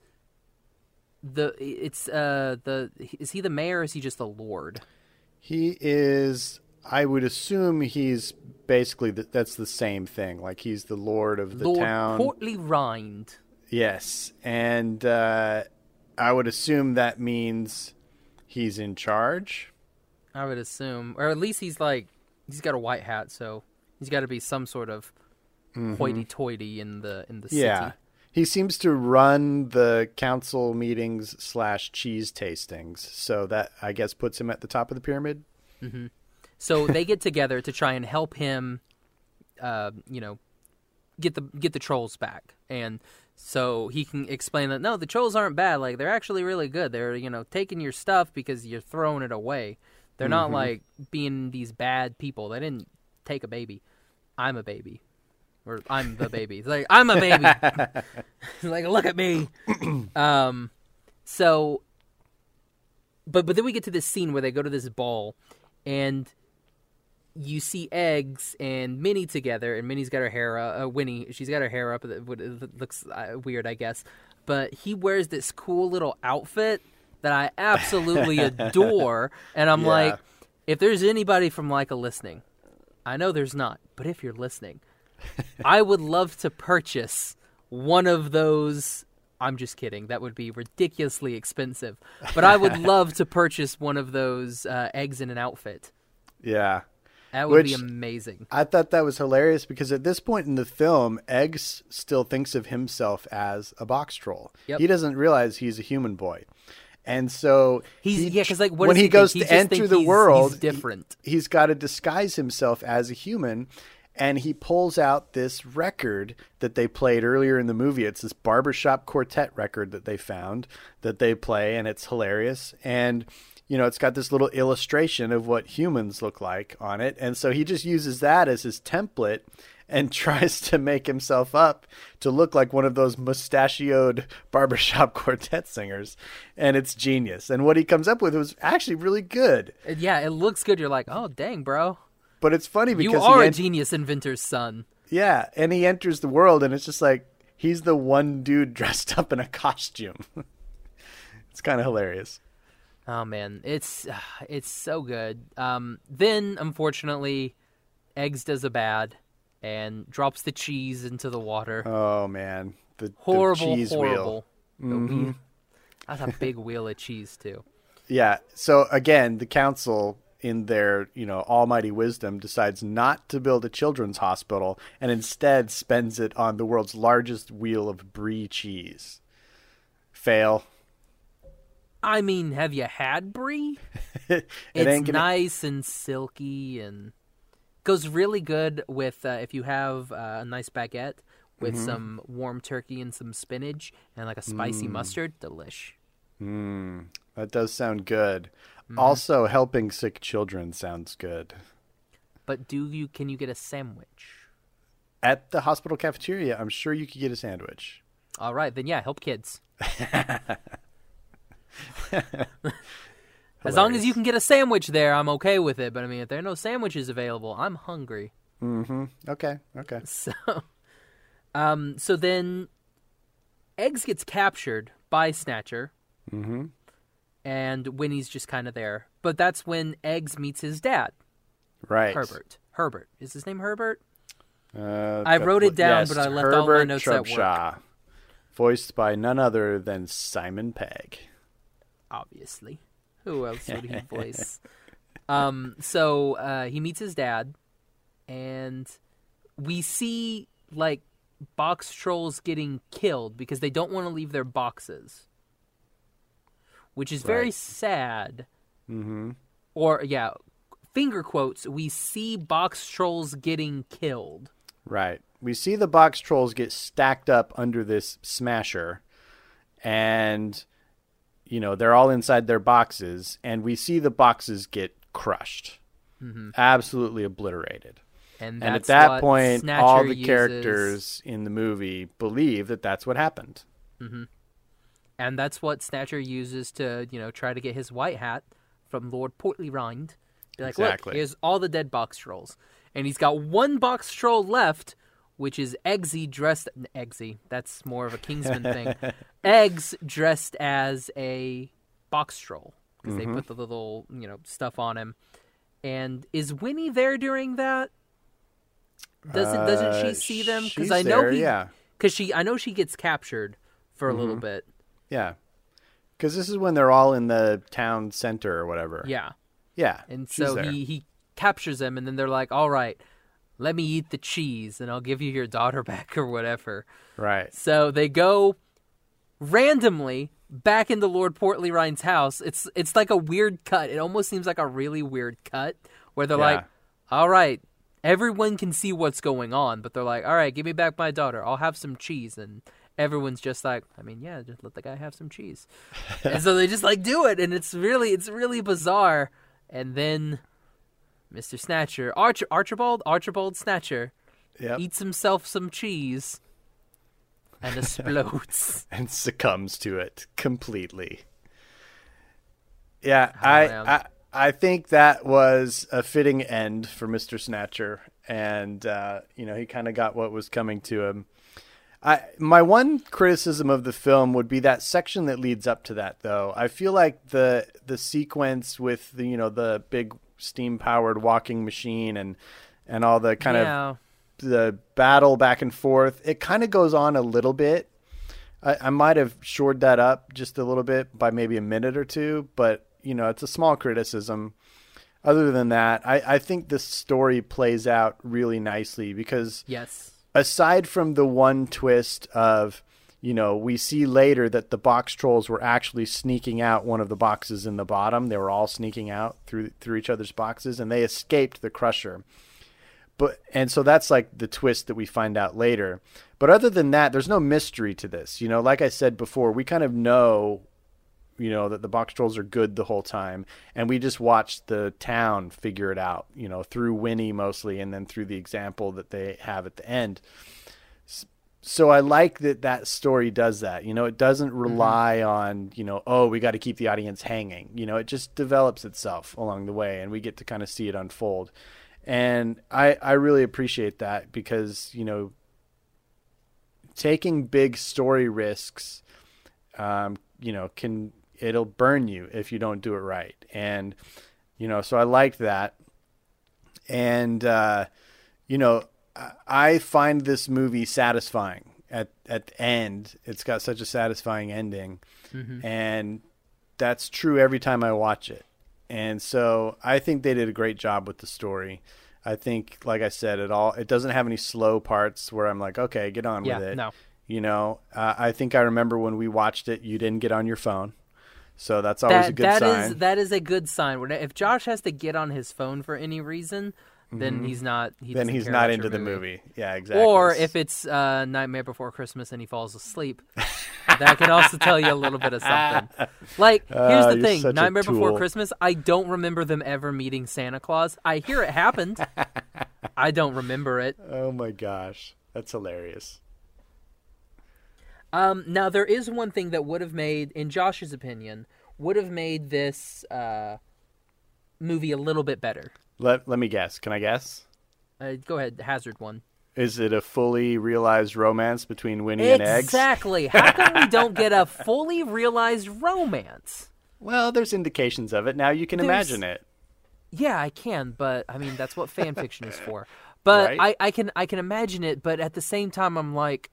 the, it's, uh, the, is he the mayor or is he just the lord? He is, I would assume he's basically, the, that's the same thing. Like, he's the lord of the lord town. Lord Portly Rind. Yes. And uh, I would assume that means he's in charge. I would assume, or at least he's like, he's got a white hat, so he's got to be some sort of mm-hmm. hoity-toity in the in the yeah. city. He seems to run the council meetings slash cheese tastings, so that I guess puts him at the top of the pyramid. Mm-hmm. So they get together to try and help him, uh, you know, get the get the trolls back, and so he can explain that, no, the trolls aren't bad. Like, they're actually really good. They're, you know, taking your stuff because you're throwing it away. They're mm-hmm. not, like, being these bad people. They didn't take a baby. I'm a baby. Or I'm the baby. It's like, I'm a baby. Like, look at me. um, so, but but then we get to this scene where they go to this ball, and you see Eggs and Minnie together, and Minnie's got her hair up. Uh, Winnie, she's got her hair up. It looks weird, I guess. But he wears this cool little outfit that I absolutely adore. And I'm yeah. like, if there's anybody from Laika listening, I know there's not, but if you're listening, I would love to purchase one of those. I'm just kidding. That would be ridiculously expensive. But I would love to purchase one of those uh, Eggs in an outfit. Yeah. That would Which, be amazing. I thought that was hilarious because at this point in the film, Eggs still thinks of himself as a box troll. Yep. He doesn't realize he's a human boy. And so he's, he, yeah, cause like, what when he, he goes think? to he enter the he's, world, he's different. He, he's got to disguise himself as a human. And he pulls out this record that they played earlier in the movie. It's this barbershop quartet record that they found that they play, and it's hilarious. And you know, it's got this little illustration of what humans look like on it. And so he just uses that as his template and tries to make himself up to look like one of those mustachioed barbershop quartet singers. And it's genius. And what he comes up with was actually really good. Yeah, it looks good. You're like, oh, dang, bro. But it's funny because you are a en- genius inventor's son. Yeah, and he enters the world, and it's just like he's the one dude dressed up in a costume. It's kind of hilarious. Oh man, it's it's so good. Um, then unfortunately, Eggs does a bad and drops the cheese into the water. Oh man, the horrible, the cheese horrible. Wheel. Mm-hmm. That's a big wheel of cheese too. Yeah. So again, the council, in their, you know, almighty wisdom, decides not to build a children's hospital and instead spends it on the world's largest wheel of brie cheese. Fail. I mean, have you had brie? it it's ain't gonna... nice and silky and goes really good with, uh, if you have uh, a nice baguette with mm-hmm. some warm turkey and some spinach and like a spicy mm. mustard. Delish. Mm. That does sound good. Mm-hmm. Also, helping sick children sounds good. But do you? Can you get a sandwich? At the hospital cafeteria, I'm sure you could get a sandwich. All right, then yeah, help kids. As long as you can get a sandwich there, I'm okay with it. But I mean, if there are no sandwiches available, I'm hungry. Mm-hmm. Okay, okay. So, um, so then Eggs gets captured by Snatcher. Mm-hmm. And Winnie's just kind of there. But that's when Eggs meets his dad. Right. Herbert. Herbert. Is his name Herbert? Uh, I wrote it down, yes, but I left Herbert all my notes Trubshaw, at work. Voiced by none other than Simon Pegg. Obviously. Who else would he voice? Um, so uh, he meets his dad. And we see, like, box trolls getting killed because they don't want to leave their boxes. Which is very right. sad. Mm-hmm. Or, yeah, finger quotes, we see box trolls getting killed. Right. We see the box trolls get stacked up under this smasher. And, you know, they're all inside their boxes. And we see the boxes get crushed. Mm-hmm. Absolutely obliterated. And, that's and at that point, Snatcher all the uses... characters in the movie believe that that's what happened. Mm-hmm. And that's what Snatcher uses to, you know, try to get his white hat from Lord Portly Rind. Be like, exactly. Look, here's all the dead box trolls. And he's got one box troll left, which is Eggsy dressed... Eggsy, that's more of a Kingsman thing. Eggs dressed as a box troll. Because mm-hmm. they put the little, you know, stuff on him. And is Winnie there during that? Doesn't uh, doesn't she see them? Because I know there, he, yeah. Because she, I know she gets captured for a mm-hmm. little bit. Yeah, because this is when they're all in the town center or whatever. Yeah. Yeah. And so he, he captures them, and then they're like, all right, let me eat the cheese, and I'll give you your daughter back or whatever. Right. So they go randomly back into Lord Portly Rind's house. It's it's like a weird cut. It almost seems like a really weird cut where they're yeah. like, all right, everyone can see what's going on, but they're like, all right, give me back my daughter. I'll have some cheese, and... Everyone's just like, I mean, yeah, just let the guy have some cheese. And so they just like do it. And it's really, it's really bizarre. And then Mister Snatcher, Arch- Archibald, Archibald Snatcher yep. eats himself some cheese and explodes. And succumbs to it completely. Yeah, I, I, I think that was a fitting end for Mister Snatcher. And, uh, you know, he kind of got what was coming to him. I, my one criticism of the film would be that section that leads up to that, though. I feel like the the sequence with the, you know, the big steam powered walking machine and and all the kind yeah. of the battle back and forth, it kind of goes on a little bit. I, I might have shored that up just a little bit by maybe a minute or two, but you know, it's a small criticism. Other than that, I, I think this story plays out really nicely because yes. Aside from the one twist of, you know, we see later that the box trolls were actually sneaking out one of the boxes in the bottom. They were all sneaking out through through each other's boxes, and they escaped the crusher. But and so that's like the twist that we find out later. But other than that, there's no mystery to this. You know, like I said before, we kind of know, you know, that the box trolls are good the whole time, and we just watch the town figure it out, you know, through Winnie mostly, and then through the example that they have at the end. So I like that that story does that. You know, it doesn't rely mm-hmm. on, you know, oh, we got to keep the audience hanging. You know, it just develops itself along the way, and we get to kind of see it unfold. And I, I really appreciate that because, you know, taking big story risks, um, you know, can, it'll burn you if you don't do it right. And, you know, so I liked that. And, uh, you know, I find this movie satisfying at, at the end. It's got such a satisfying ending. Mm-hmm. And that's true every time I watch it. And so I think they did a great job with the story. I think, like I said, it all, it doesn't have any slow parts where I'm like, okay, get on yeah, with it. No. You know, uh, I think I remember when we watched it, you didn't get on your phone. So that's always that, a good that sign. Is, that is a good sign. If Josh has to get on his phone for any reason, then mm-hmm. he's not. He then he's not into the movie. movie. Yeah, exactly. Or if it's uh, Nightmare Before Christmas and he falls asleep, that could also tell you a little bit of something. Like, here's uh, the thing: Nightmare Before Christmas. I don't remember them ever meeting Santa Claus. I hear it happened. I don't remember it. Oh my gosh, that's hilarious. Um, now there is one thing that would have made, in Josh's opinion, would have made this uh, movie a little bit better. Let Let me guess. Can I guess? Uh, go ahead. Hazard one. Is it a fully realized romance between Winnie exactly. and Eggs? Exactly. How come we don't get a fully realized romance? Well, there's indications of it. Now you can there's... imagine it. Yeah, I can, but I mean that's what fan fiction is for. But right? I, I can I can imagine it, but at the same time I'm like,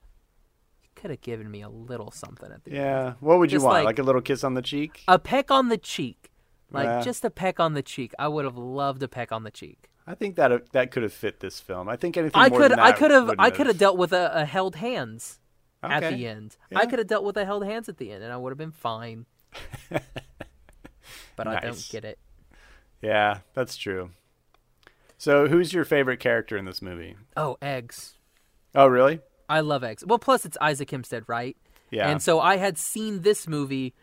could have given me a little something at the end. Yeah. What would you just want? Like, like a little kiss on the cheek? A peck on the cheek. Like yeah. just a peck on the cheek. I would have loved a peck on the cheek. I think that that could have fit this film. I think anything I more could, than that I could have I could have dealt with a, a held hands okay. at the end. Yeah. I could have dealt with a held hands at the end and I would have been fine. But nice. I don't get it. Yeah, that's true. So who's your favorite character in this movie? Oh, Eggs. Oh, really? I love Eggs. Well, plus it's Isaac Hempstead, right? Yeah. And so I had seen this movie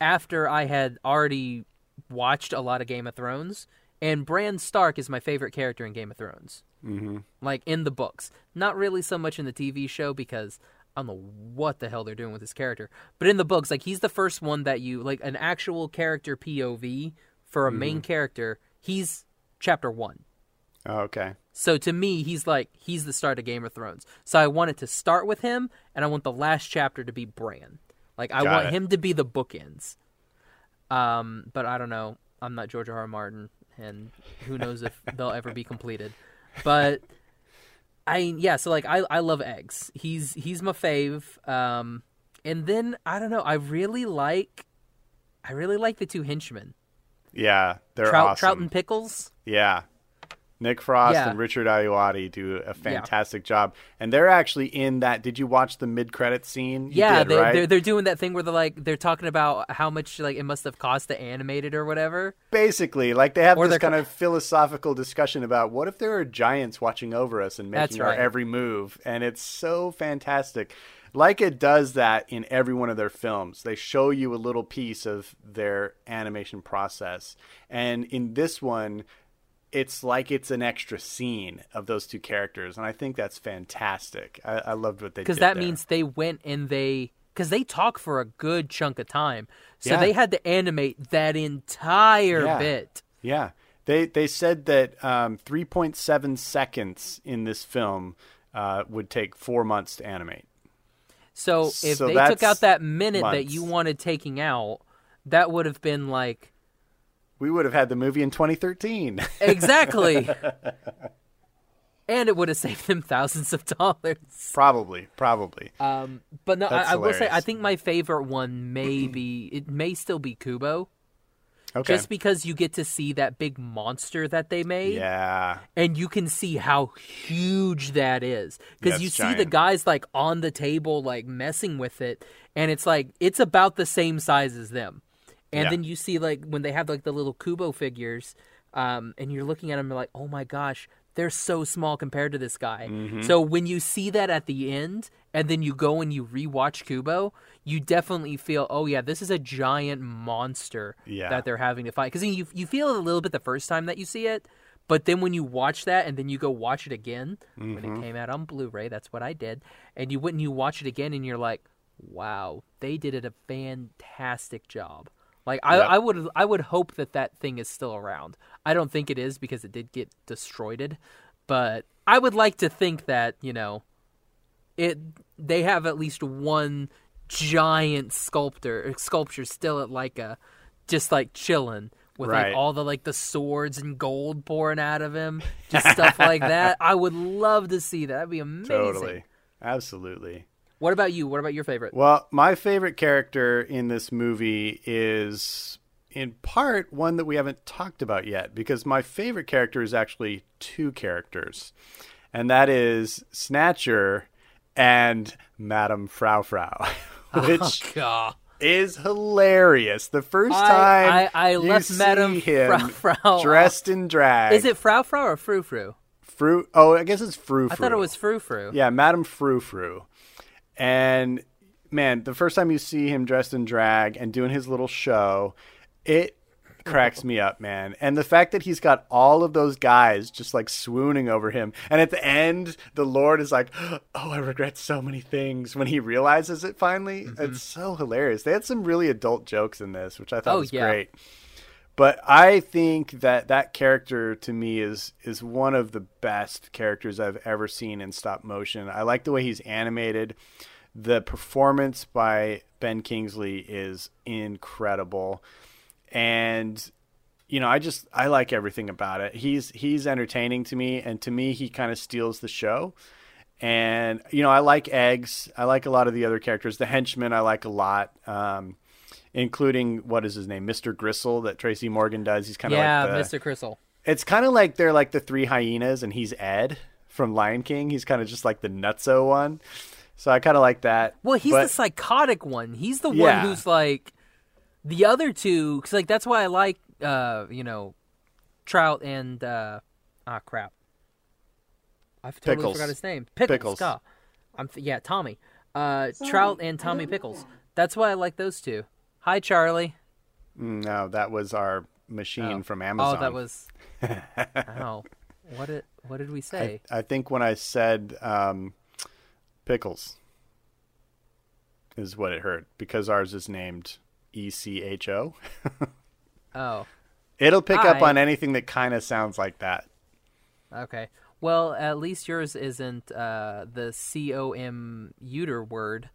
after I had already watched a lot of Game of Thrones, and Bran Stark is my favorite character in Game of Thrones. Mm-hmm. Like, in the books. Not really so much in the T V show, because I don't know what the hell they're doing with his character. But in the books, like, he's the first one that you, like, an actual character P O V for a mm-hmm. main character, he's chapter one. Oh, okay. So to me, he's like, he's the start of Game of Thrones. So I want it to start with him, and I want the last chapter to be Bran. Like, I Got want it. him to be the bookends. Um, but I don't know. I'm not George R R. Martin, and who knows if they'll ever be completed. But I, yeah. So like, I, I love Eggs. He's he's my fave. Um, and then I don't know. I really like, I really like the two henchmen. Yeah, they're Trout, awesome. Trout and Pickles. Yeah, Nick Frost yeah. and Richard Ayoade do a fantastic yeah. job. And they're actually in that. Did you watch the mid-credit scene? You yeah, did, they, right? they're, they're doing that thing where they're like, they're talking about how much like it must have cost to animate it or whatever. Basically, like they have or this kind co- of philosophical discussion about what if there are giants watching over us and making right. our every move. And it's so fantastic. Laika does that in every one of their films. They show you a little piece of their animation process. And in this one, it's like it's an extra scene of those two characters, and I think that's fantastic. I, I loved what they did because that there. means they went and they because they talk for a good chunk of time, so yeah. they had to animate that entire yeah. bit. Yeah, they they said that um, three point seven seconds in this film uh, would take four months to animate. So if so they took out that minute months. that you wanted taking out, that would have been like. We would have had the movie in twenty thirteen. Exactly. And it would have saved them thousands of dollars. Probably, probably. Um, but no, I, I will say, I think my favorite one may be, it may still be Kubo. Okay. Just because you get to see that big monster that they made. Yeah. And you can see how huge that is. Because you see giant. the guys like on the table, like messing with it. And it's like, it's about the same size as them. And yeah. then you see, like, when they have, like, the little Kubo figures, um, and you're looking at them, you're like, oh, my gosh, they're so small compared to this guy. Mm-hmm. So when you see that at the end, and then you go and you rewatch Kubo, you definitely feel, oh, yeah, this is a giant monster yeah. that they're having to fight. Because you, you feel it a little bit the first time that you see it, but then when you watch that and then you go watch it again, mm-hmm. when it came out on Blu-ray, that's what I did, and you went and you watch it again, and you're like, wow, they did it a fantastic job. Like I, yep. I would I would hope that that thing is still around. I don't think it is because it did get destroyed, but I would like to think that, you know, it they have at least one giant sculptor sculpture still at Laika, just like chilling with right. like all the like the swords and gold pouring out of him, just stuff like that. I would love to see that. That'd be amazing. Totally, absolutely. What about you? What about your favorite? Well, my favorite character in this movie is in part one that we haven't talked about yet, because my favorite character is actually two characters, and that is Snatcher and Madame Frau Frau, which oh, God. is hilarious. The first time I, I, I you left see Madame him Frau Frau dressed in drag. Is it Frau Frau or Frou Frou? Frou. Oh, I guess it's Frou Frou. I thought it was Frou Frou. Yeah, Madame Frou Frou. And, man, the first time you see him dressed in drag and doing his little show, it cracks me up, man. And the fact that he's got all of those guys just, like, swooning over him. And at the end, the Lord is like, oh, I regret so many things when he realizes it finally. Mm-hmm. It's so hilarious. They had some really adult jokes in this, which I thought oh, was yeah. great. But I think that that character to me is is one of the best characters I've ever seen in stop motion. I like the way he's animated. The performance by Ben Kingsley is incredible. And, you know, I just I like everything about it. He's he's entertaining to me. And to me, he kind of steals the show. And, you know, I like Eggs. I like a lot of the other characters. The henchmen I like a lot. Um including, what is his name, Mister Gristle that Tracy Morgan does. He's kind of yeah, like the, Mister Gristle. It's kind of like they're like the three hyenas and he's Ed from Lion King. He's kind of just like the nutso one. So I kind of like that. Well, he's but, the psychotic one. He's the yeah. one who's like the other two. Cause like, that's why I like, uh, you know, Trout and, uh, ah, crap. I've totally Pickles. forgot his name. Pickles. Pickles. I'm th- yeah. Tommy, uh, Sorry. Trout and Tommy Pickles. That's why I like those two. Hi, Charlie. No, that was our machine oh. from Amazon. Oh, that was... oh, what did, what did we say? I, I think when I said um, Pickles is what it hurt, because ours is named E C H O. oh. It'll pick Hi. up on anything that kind of sounds like that. Okay. Well, at least yours isn't uh, the C O M-uter word.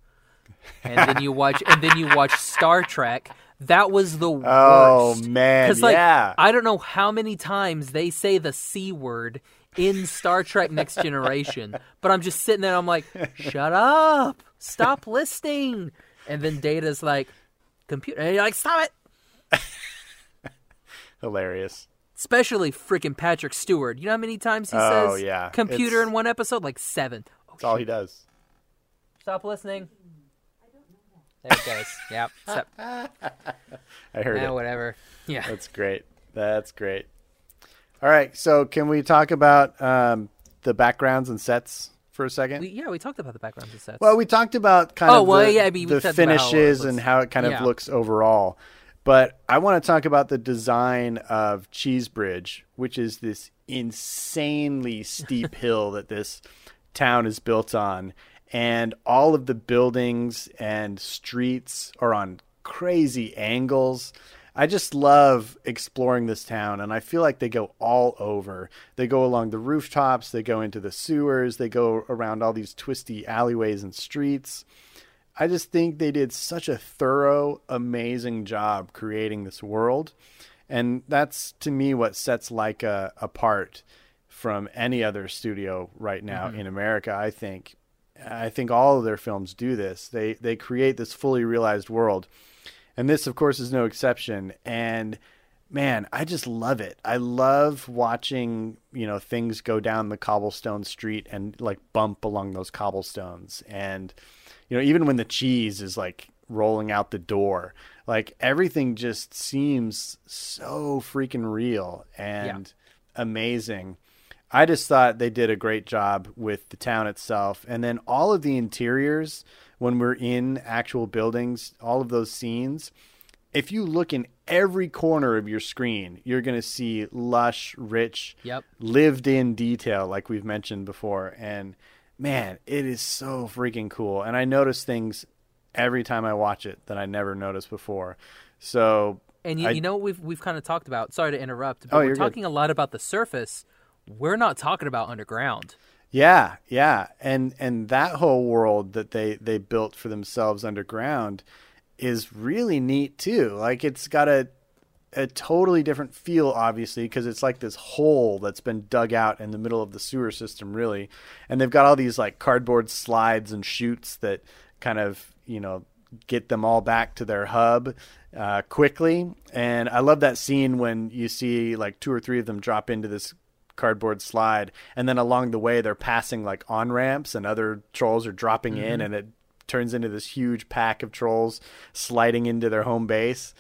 and then you watch, and then you watch Star Trek. That was the worst. Oh man, because like yeah. I don't know how many times they say the C word in Star Trek Next Generation, but I'm just sitting there. And I'm like, shut up, stop listening. And then Data's like, computer, and you're like, stop it. Hilarious. Especially freaking Patrick Stewart. You know how many times he oh, says yeah. computer it's... in one episode? Like seven. Oh, that's all he does. Stop listening. There it goes. Yep. Stop. I heard nah, it. Whatever. Yeah. That's great. That's great. All right. So can we talk about um, the backgrounds and sets for a second? We, yeah, we talked about the backgrounds and sets. Well, we talked about kind oh, of well, the, yeah, I mean, the finishes how and how it kind yeah. of looks overall. But I want to talk about the design of Cheesebridge, which is this insanely steep hill that this town is built on. And all of the buildings and streets are on crazy angles. I just love exploring this town, and I feel like they go all over. They go along the rooftops, they go into the sewers, they go around all these twisty alleyways and streets. I just think they did such a thorough, amazing job creating this world. And that's, to me, what sets Laika apart from any other studio right now mm-hmm. in America, I think. I think all of their films do this. They they create this fully realized world. And this, of course, is no exception. And, man, I just love it. I love watching, you know, things go down the cobblestone street and, like, bump along those cobblestones. And, you know, even when the cheese is, like, rolling out the door, like, everything just seems so freaking real and yeah. amazing. I just thought they did a great job with the town itself. And then all of the interiors, when we're in actual buildings, all of those scenes, if you look in every corner of your screen, you're going to see lush, rich, yep. lived in detail, like we've mentioned before. And man, it is so freaking cool. And I noticed things every time I watch it that I never noticed before. So, and you, I, you know, we've we've kind of talked about. Sorry to interrupt, but oh, we're talking good. a lot about the surface. We're not talking about underground. Yeah, yeah, and and that whole world that they they built for themselves underground is really neat too. Like, it's got a a totally different feel, obviously, because it's like this hole that's been dug out in the middle of the sewer system, really. And they've got all these like cardboard slides and chutes that kind of, you know, get them all back to their hub uh, quickly. And I love that scene when you see like two or three of them drop into this cardboard slide. And then along the way, they're passing like on ramps and other trolls are dropping mm-hmm. in, and it turns into this huge pack of trolls sliding into their home base.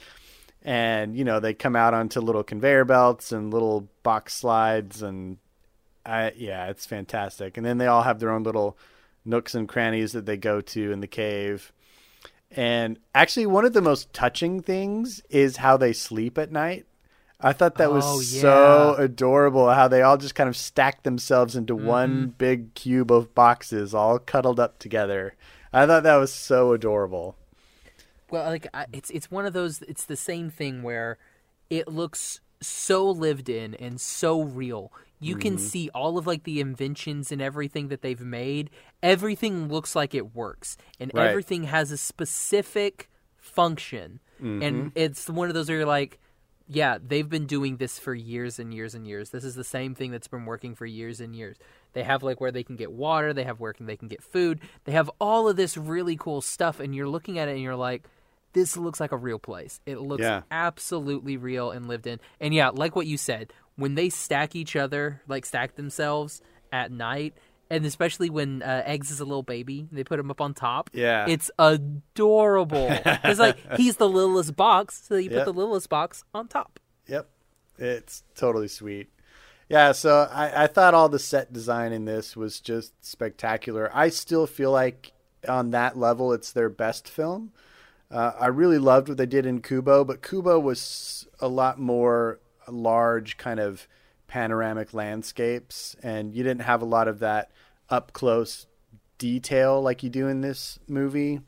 And, you know, they come out onto little conveyor belts and little box slides. And, I, yeah, it's fantastic. And then they all have their own little nooks and crannies that they go to in the cave. And actually, one of the most touching things is how they sleep at night. I thought that was oh, yeah. so adorable, how they all just kind of stacked themselves into mm-hmm. one big cube of boxes all cuddled up together. I thought that was so adorable. Well, like it's it's one of those. It's the same thing where it looks so lived in and so real. You mm-hmm. can see all of like the inventions and everything that they've made. Everything looks like it works, and right. everything has a specific function. Mm-hmm. And it's one of those where you're like, yeah, they've been doing this for years and years and years. This is the same thing that's been working for years and years. They have like where they can get water. They have where they can get food. They have all of this really cool stuff, and you're looking at it and you're like, this looks like a real place. It looks yeah. absolutely real and lived in. And yeah, like what you said, when they stack each other, like stack themselves at night, and especially when uh, Eggs is a little baby, they put him up on top. Yeah. It's adorable. It's like, he's the littlest box, so you yep. put the littlest box on top. Yep. It's totally sweet. Yeah, so I, I thought all the set design in this was just spectacular. I still feel like on that level, it's their best film. Uh, I really loved what they did in Kubo, but Kubo was a lot more large kind of panoramic landscapes, and you didn't have a lot of that up-close detail like you do in this movie.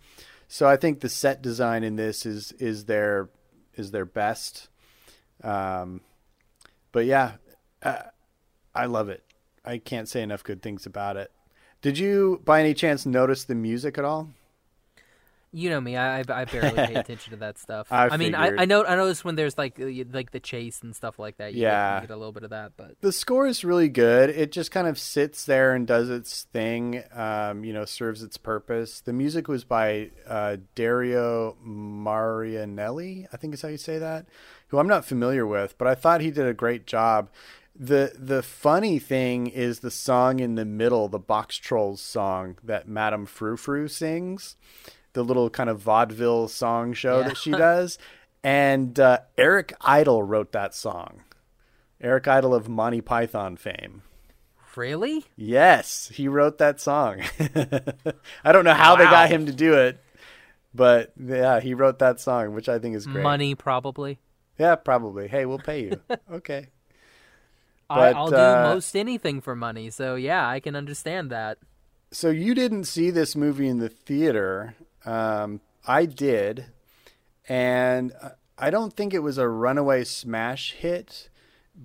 So I think the set design in this is is their, is their best. Um, but yeah, uh, I love it. I can't say enough good things about it. Did you, by any chance, notice the music at all? You know me, I, I barely pay attention to that stuff. I, I mean, I, I know I notice when there's like like the chase and stuff like that. You yeah, get, you get a little bit of that, but the score is really good. It just kind of sits there and does its thing. Um, you know, serves its purpose. The music was by uh, Dario Marianelli, I think is how you say that, who I'm not familiar with, but I thought he did a great job. The the funny thing is the song in the middle, the Box Trolls song that Madame Frou Frou sings, the little kind of vaudeville song show yeah. that she does. And uh, Eric Idle wrote that song. Eric Idle of Monty Python fame. Really? Yes. He wrote that song. I don't know how wow. they got him to do it, but yeah, he wrote that song, which I think is great. Money, probably. Yeah, probably. Hey, we'll pay you. Okay. But, I'll do uh, most anything for money. So yeah, I can understand that. So you didn't see this movie in the theater. Um, I did, and I don't think it was a runaway smash hit,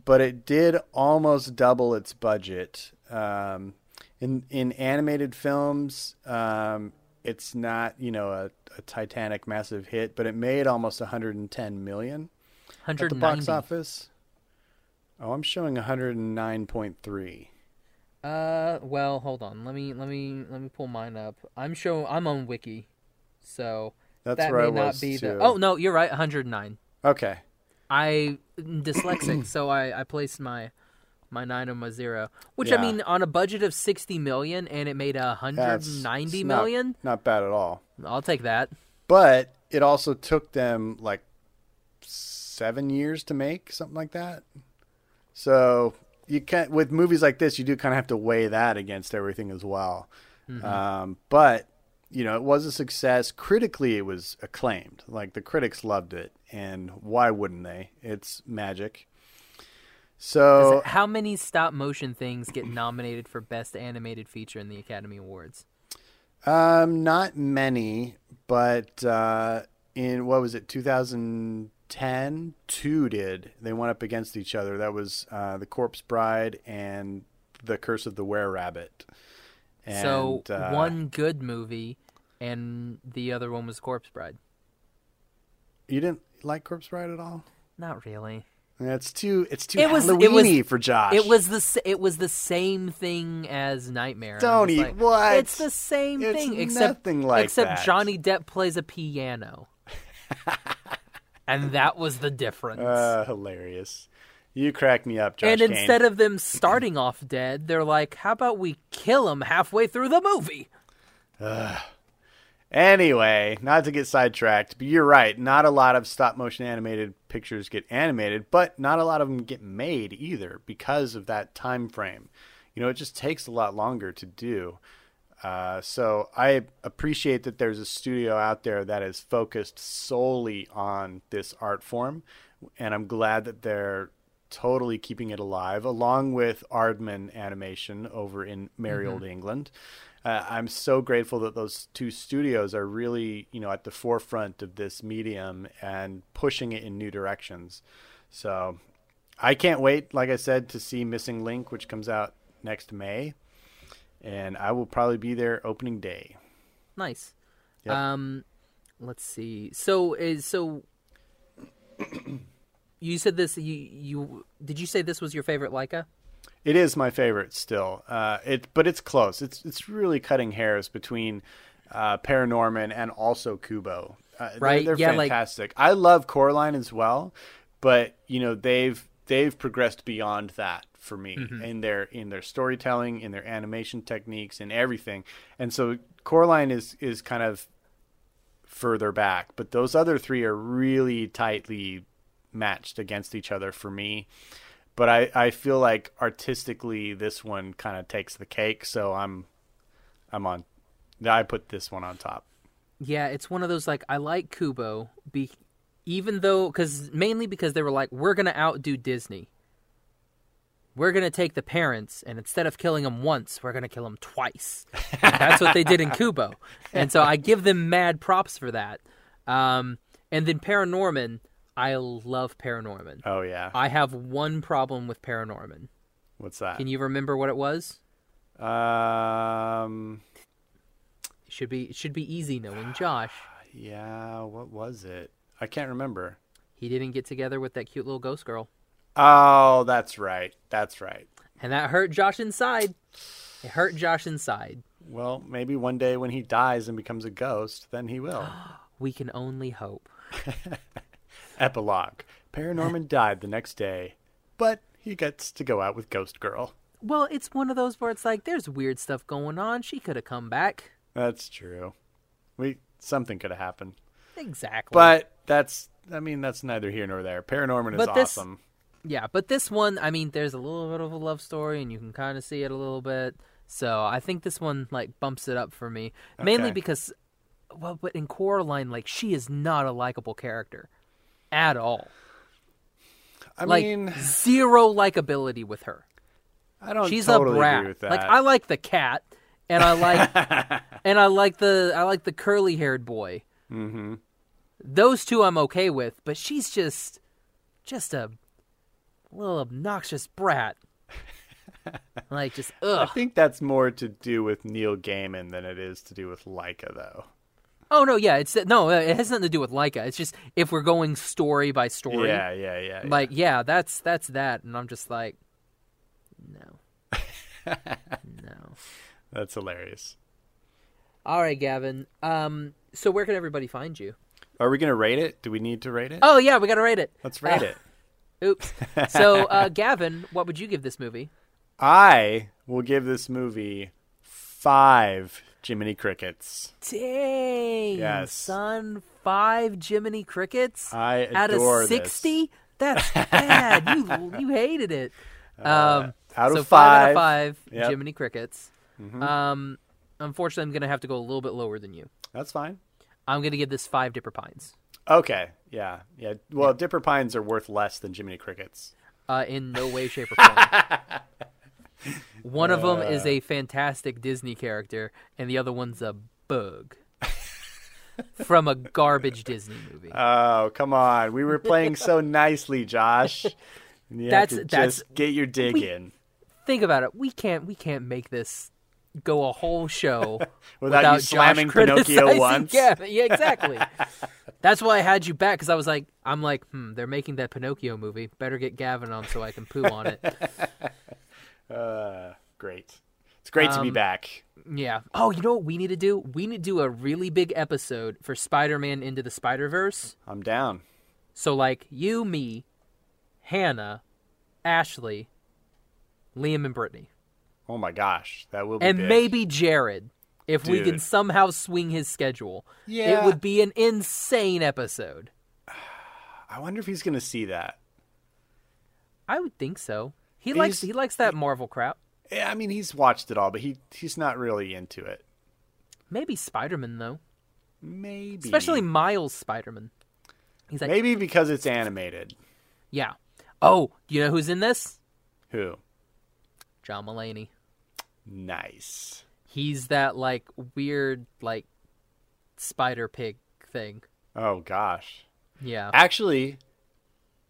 but it did almost double its budget. Um, in, in animated films, um, it's not, you know, a, a Titanic massive hit, but it made almost one hundred ten million at the box office. Oh, I'm showing one oh nine point three. Uh, well, hold on. Let me, let me, let me pull mine up. I'm showing, I'm on Wiki. So that's that may I not be the. Oh no, you're right. one hundred nine. Okay. I I'm dyslexic, so I, I placed my my nine on my zero, which yeah. I mean, on a budget of sixty million, and it made one hundred ninety million. Not, not bad at all. I'll take that. But it also took them like seven years to make something like that. So you can't, with movies like this, you do kind of have to weigh that against everything as well. Mm-hmm. Um, but. You know, it was a success. Critically, it was acclaimed. Like, the critics loved it, and why wouldn't they? It's magic. So, how many stop motion things get nominated for Best Animated Feature in the Academy Awards? Um, not many, but uh, in what was it, two thousand ten? Two did. They went up against each other. That was uh, The Corpse Bride and The Curse of the Were-Rabbit. And, so uh, one good movie, and the other one was Corpse Bride. You didn't like Corpse Bride at all? Not really. It's too it's too it was, Halloween-y it was, for Josh. It was the it was the same thing as Nightmare. Don't eat like, what? It's the same it's thing, except nothing like except that. Johnny Depp plays a piano, and that was the difference. Uh, hilarious! You crack me up, Josh. And Kane. Instead of them starting off dead, they're like, "How about we kill him halfway through the movie?" Uh, anyway, not to get sidetracked, but you're right. Not a lot of stop motion animated pictures get animated, but not a lot of them get made either because of that time frame. You know, it just takes a lot longer to do. Uh, so I appreciate that there's a studio out there that is focused solely on this art form, and I'm glad that they're totally keeping it alive, along with Aardman Animation over in merry mm-hmm. old England. Uh, I'm so grateful that those two studios are really, you know, at the forefront of this medium and pushing it in new directions. So I can't wait, like I said, to see Missing Link, which comes out next May. And I will probably be there opening day. Nice. Yep. Um, let's see. So is so you said this, you, you did you say this was your favorite Laika? It is my favorite still. Uh, it, but it's close. It's it's really cutting hairs between uh, Paranorman and also Kubo. Uh, right? They're, they're yeah, fantastic. Like... I love Coraline as well, but you know they've they've progressed beyond that for me mm-hmm. in their in their storytelling, in their animation techniques, and everything. And so Coraline is is kind of further back, but those other three are really tightly matched against each other for me. But I, I feel like artistically this one kind of takes the cake, so I'm I'm on. I put this one on top. Yeah, it's one of those like I like Kubo, be, even though because mainly because they were like we're gonna outdo Disney. We're gonna take the parents, and instead of killing them once, we're gonna kill them twice. And that's what they did in Kubo, and so I give them mad props for that. Um, and then Paranorman. I love Paranorman. Oh, yeah. I have one problem with Paranorman. What's that? Can you remember what it was? Um, it should be, it should be easy knowing Josh. Yeah, what was it? I can't remember. He didn't get together with that cute little ghost girl. Oh, that's right. That's right. And that hurt Josh inside. It hurt Josh inside. Well, maybe one day when he dies and becomes a ghost, then he will. We can only hope. Epilogue. Paranorman died the next day, but he gets to go out with Ghost Girl. Well, it's one of those where it's like, there's weird stuff going on. She could have come back. That's true. We Something could have happened. Exactly. But that's, I mean, that's neither here nor there. Paranorman but is this, awesome. Yeah, but this one, I mean, there's a little bit of a love story, and you can kind of see it a little bit. So I think this one, like, bumps it up for me. Okay. Mainly because, well, but in Coraline, like, she is not a likable character. At all. I like, mean... zero likability with her. I don't She's totally a brat. Agree with that. Like, I like the cat, and I like and I like the I like the curly-haired boy. Mm-hmm. Those two I'm okay with, but she's just, just a little obnoxious brat. Like, just, ugh. I think that's more to do with Neil Gaiman than it is to do with Laika, though. Oh, no, yeah, it's no, it has nothing to do with Laika. It's just if we're going story by story. Yeah, yeah, yeah. Like, yeah, yeah that's that's that. And I'm just like, no. No. That's hilarious. All right, Gavin. Um, so where can everybody find you? Are we going to rate it? Do we need to rate it? Oh, yeah, we got to rate it. Let's rate uh, it. Oops. So, uh, Gavin, what would you give this movie? I will give this movie five Jiminy Crickets. Dang, yes. Son, five Jiminy Crickets? I adore this. Out of sixty? This. That's bad. you you hated it. Um, uh, out of so five. So five out of five yep. Jiminy Crickets. Mm-hmm. Um, unfortunately, I'm going to have to go a little bit lower than you. That's fine. I'm going to give this five Dipper Pines. Okay, yeah. yeah. Well, yeah. Dipper Pines are worth less than Jiminy Crickets. Uh, in no way, shape, or form. One yeah. of them is a fantastic Disney character, and the other one's a bug from a garbage Disney movie. Oh, come on. We were playing so nicely, Josh. You that's have to that's just get your dig we, in. Think about it. We can't we can't make this go a whole show without, without you slamming Josh Pinocchio once. Yeah, yeah, exactly. That's why I had you back, because I was like, I'm like, hmm, they're making that Pinocchio movie. Better get Gavin on so I can poo on it. Uh, great. It's great um, to be back. Yeah. Oh, you know what we need to do? We need to do a really big episode for Spider-Man Into the Spider-Verse. I'm down. So, like, you, me, Hannah, Ashley, Liam, and Brittany. Oh, my gosh. That will be And big. Maybe Jared, if Dude. we can somehow swing his schedule. Yeah. It would be an insane episode. I wonder if he's going to see that. I would think so. He he's, likes he likes that he, Marvel crap. Yeah, I mean, he's watched it all, but he he's not really into it. Maybe Spider-Man, though. Maybe. Especially Miles Spider-Man. He's like, maybe because it's animated. Yeah. Oh, you know who's in this? Who? John Mulaney. Nice. He's that, like, weird, like, spider pig thing. Oh, gosh. Yeah. Actually...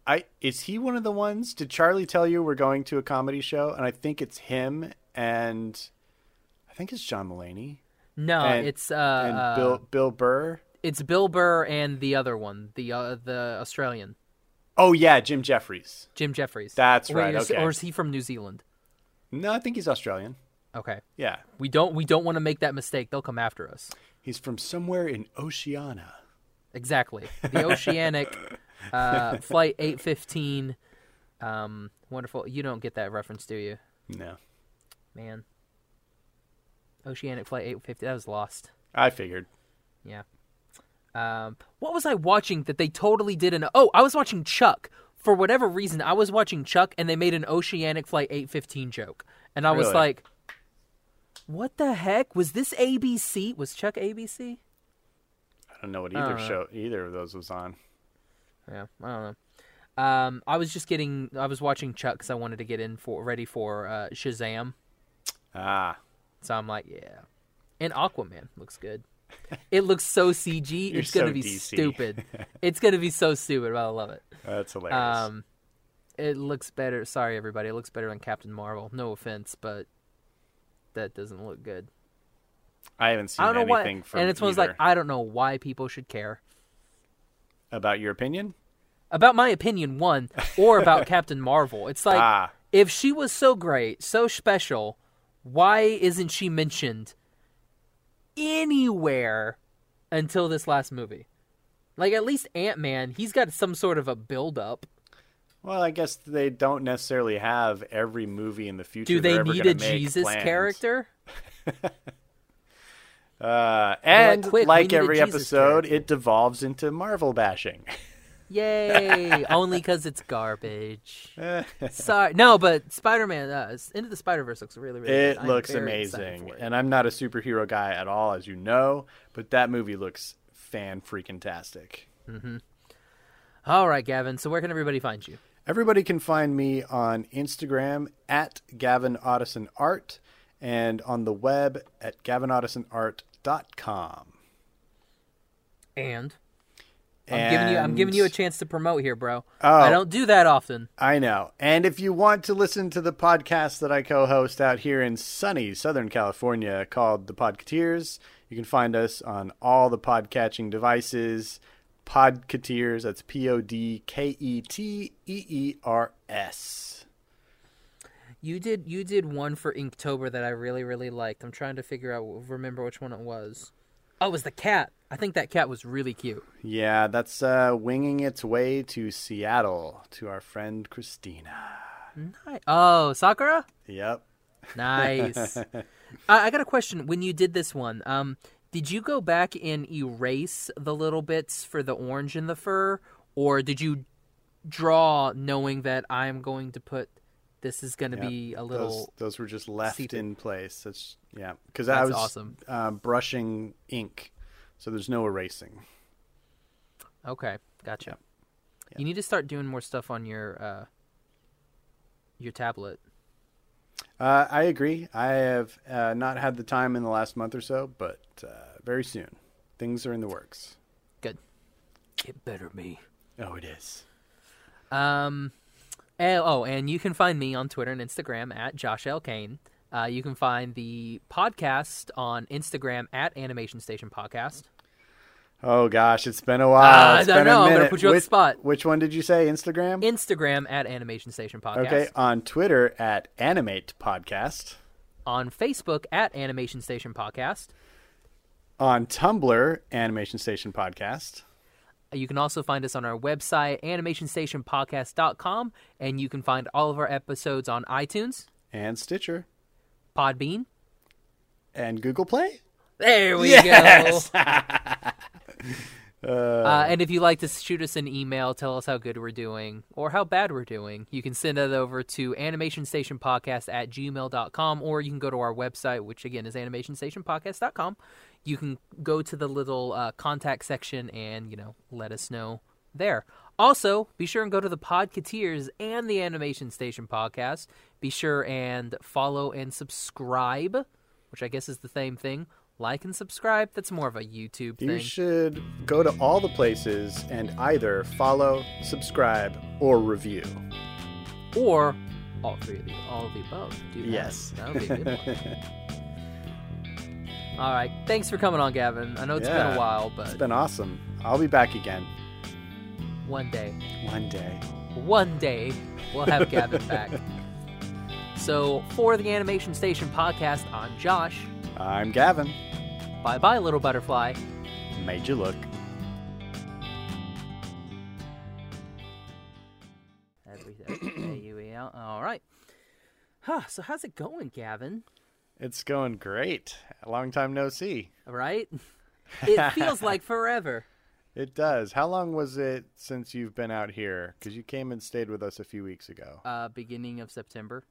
I, is he one of the ones? Did Charlie tell you we're going to a comedy show? And I think it's him, and I think it's John Mulaney. No, and, it's uh, and Bill uh, Bill Burr. It's Bill Burr and the other one, the uh, the Australian. Oh yeah, Jim Jeffries. Jim Jeffries. That's Wait, right. Okay. Or is he from New Zealand? No, I think he's Australian. Okay. Yeah. We don't we don't want to make that mistake. They'll come after us. He's from somewhere in Oceania. Exactly. The Oceanic. uh, Flight eight fifteen. Um, wonderful. You don't get that reference, do you? No. Man. Oceanic Flight eight fifty. That was lost. I figured. Yeah. Um, what was I watching that they totally did an... Oh, I was watching Chuck. For whatever reason, I was watching Chuck, and they made an Oceanic Flight eight fifteen joke. And I really? was like, what the heck? Was this A B C? Was Chuck A B C? I don't know what either uh, show either of those was on. Yeah, I don't know. Um, I was just getting, I was watching Chuck because I wanted to get in for ready for uh, Shazam. Ah. So I'm like, yeah. And Aquaman looks good. It looks so C G. It's so going to be D C. Stupid. It's going to be so stupid, but I love it. That's hilarious. Um, it looks better. Sorry, everybody. It looks better than Captain Marvel. No offense, but that doesn't look good. I haven't seen I don't know anything why, from And it's one like, I don't know why people should care. About your opinion? About my opinion, one, or about Captain Marvel. It's like, ah. if she was so great, so special, why isn't she mentioned anywhere until this last movie? Like, at least Ant-Man, he's got some sort of a build-up. Well, I guess they don't necessarily have every movie in the future. Do they need a Jesus plans. character? Uh, and like, quick, like every episode, character. It devolves into Marvel bashing. Yay! Only because it's garbage. Sorry, no, but Spider-Man uh, Into the Spider-Verse looks really, really. It good. looks amazing, it. and I'm not a superhero guy at all, as you know. But that movie looks fan freaking tastic. Mm-hmm. All right, Gavin. So where can everybody find you? Everybody can find me on Instagram at Gavin Oddison Art. And on the web at gavin oddison art dot com. And I'm and, giving you I'm giving you a chance to promote here, bro. Oh, I don't do that often. I know. And if you want to listen to the podcast that I co-host out here in sunny Southern California called The Podketeers, you can find us on all the podcatching devices. Podketeers, that's P O D K E T E E R S. You did you did one for Inktober that I really, really liked. I'm trying to figure out, remember which one it was. Oh, it was the cat. I think that cat was really cute. Yeah, that's uh, winging its way to Seattle to our friend Christina. Nice. Oh, Sakura? Yep. Nice. I, I got a question. When you did this one, um, did you go back and erase the little bits for the orange and the fur? Or did you draw knowing that I'm going to put... This is going to yep. be a little... Those, those were just left seated. in place. That's, yeah, because I was awesome. uh, brushing ink, so there's no erasing. Okay, gotcha. Yep. Yep. You need to start doing more stuff on your uh, your tablet. Uh, I agree. I have uh, not had the time in the last month or so, but uh, very soon. Things are in the works. Good. It better be. Oh, it is. Um, and, oh, and you can find me on Twitter and Instagram at Josh L. Kane. Uh, you can find the podcast on Instagram at Animation Station Podcast. Oh, gosh, it's been a while. Uh, it's no, been no, a minute. I'm going to put you on the spot. Which one did you say? Instagram? Instagram at Animation Station Podcast. Okay, on Twitter at Animate Podcast. On Facebook at Animation Station Podcast. On Tumblr, Animation Station Podcast. You can also find us on our website, animation station podcast dot com, and you can find all of our episodes on iTunes. And Stitcher. Podbean. And Google Play. There we yes! go. uh, uh, and if you like to shoot us an email, tell us how good we're doing or how bad we're doing, you can send it over to animation station podcast at gmail dot com, or you can go to our website, which again is animation station podcast dot com. You can go to the little uh, contact section and, you know, let us know there. Also, be sure and go to the Podketeers and the Animation Station Podcast. Be sure and follow and subscribe, which I guess is the same thing. Like and subscribe. That's more of a YouTube thing. You should go to all the places and either follow, subscribe, or review. Or all three of the, all of the above. Do that. Yes. That would be a good one. All right. Thanks for coming on, Gavin. I know it's yeah, been a while, but... It's been awesome. I'll be back again. One day. One day. One day, we'll have Gavin back. So, for the Animation Station Podcast, I'm Josh. I'm Gavin. Bye-bye, little butterfly. Made you look. All right. Huh, so how's it going, Gavin? It's going great. Long time no see. Right? It feels like forever. It does. How long was it since you've been out here? Because you came and stayed with us a few weeks ago. Uh, beginning of September.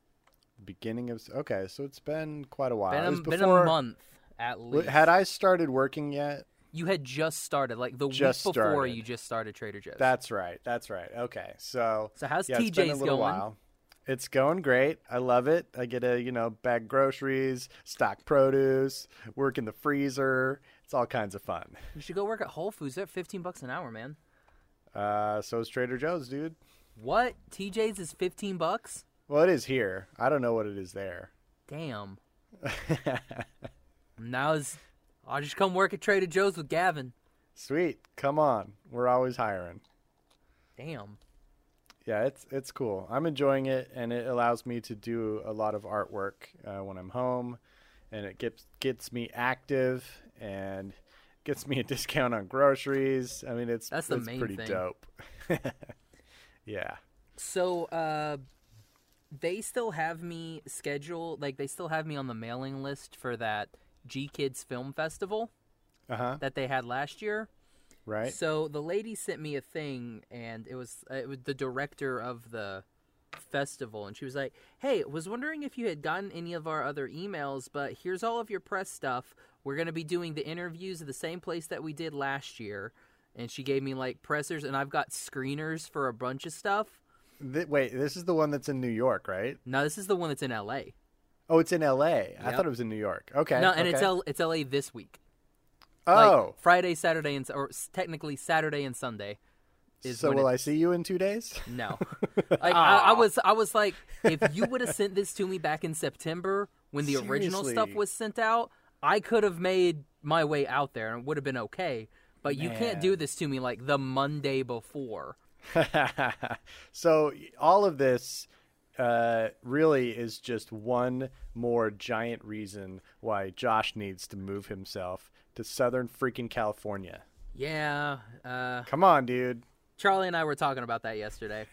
Beginning of... Okay, so it's been quite a while. Been a, it was before, been a month, at least. Had I started working yet? You had just started. Like, the just week before started. You just started Trader Joe's. That's right. That's right. Okay, so... So how's yeah, T J's going? It's been a little while. It's going great. I love it. I get to, you know, bag groceries, stock produce, work in the freezer... It's all kinds of fun. You should go work at Whole Foods. They're at fifteen bucks an hour, man. Uh, so is Trader Joe's, dude. What? T J's is fifteen bucks? Well, it is here. I don't know what it is there. Damn. Now is I'll just come work at Trader Joe's with Gavin. Sweet. Come on. We're always hiring. Damn. Yeah, it's it's cool. I'm enjoying it, and it allows me to do a lot of artwork uh, when I'm home, and it gets gets me active. And gets me a discount on groceries. I mean, it's, that's the it's main pretty thing. Dope. Yeah. So uh, they still have me scheduled. Like, they still have me on the mailing list for that G-Kids Film Festival uh-huh. that they had last year. Right. So the lady sent me a thing, and it was, it was the director of the festival. And she was like, hey, was wondering if you had gotten any of our other emails, but here's all of your press stuff. We're going to be doing the interviews at the same place that we did last year. And she gave me, like, pressers, and I've got screeners for a bunch of stuff. Th- wait, this is the one that's in New York, right? No, this is the one that's in L A. Oh, it's in L A. Yep. I thought it was in New York. Okay. No, and okay. It's, L- it's L A this week. Oh. Like, Friday, Saturday, and or technically Saturday and Sunday. Is so will I see you in two days? No. Like, I, I was I was like, if you would have sent this to me back in September when the Seriously. Original stuff was sent out, I could have made my way out there and it would have been okay, but Man. You can't do this to me like the Monday before. So all of this uh, really is just one more giant reason why Josh needs to move himself to Southern freaking California. Yeah. Uh, Come on, dude. Charlie and I were talking about that yesterday.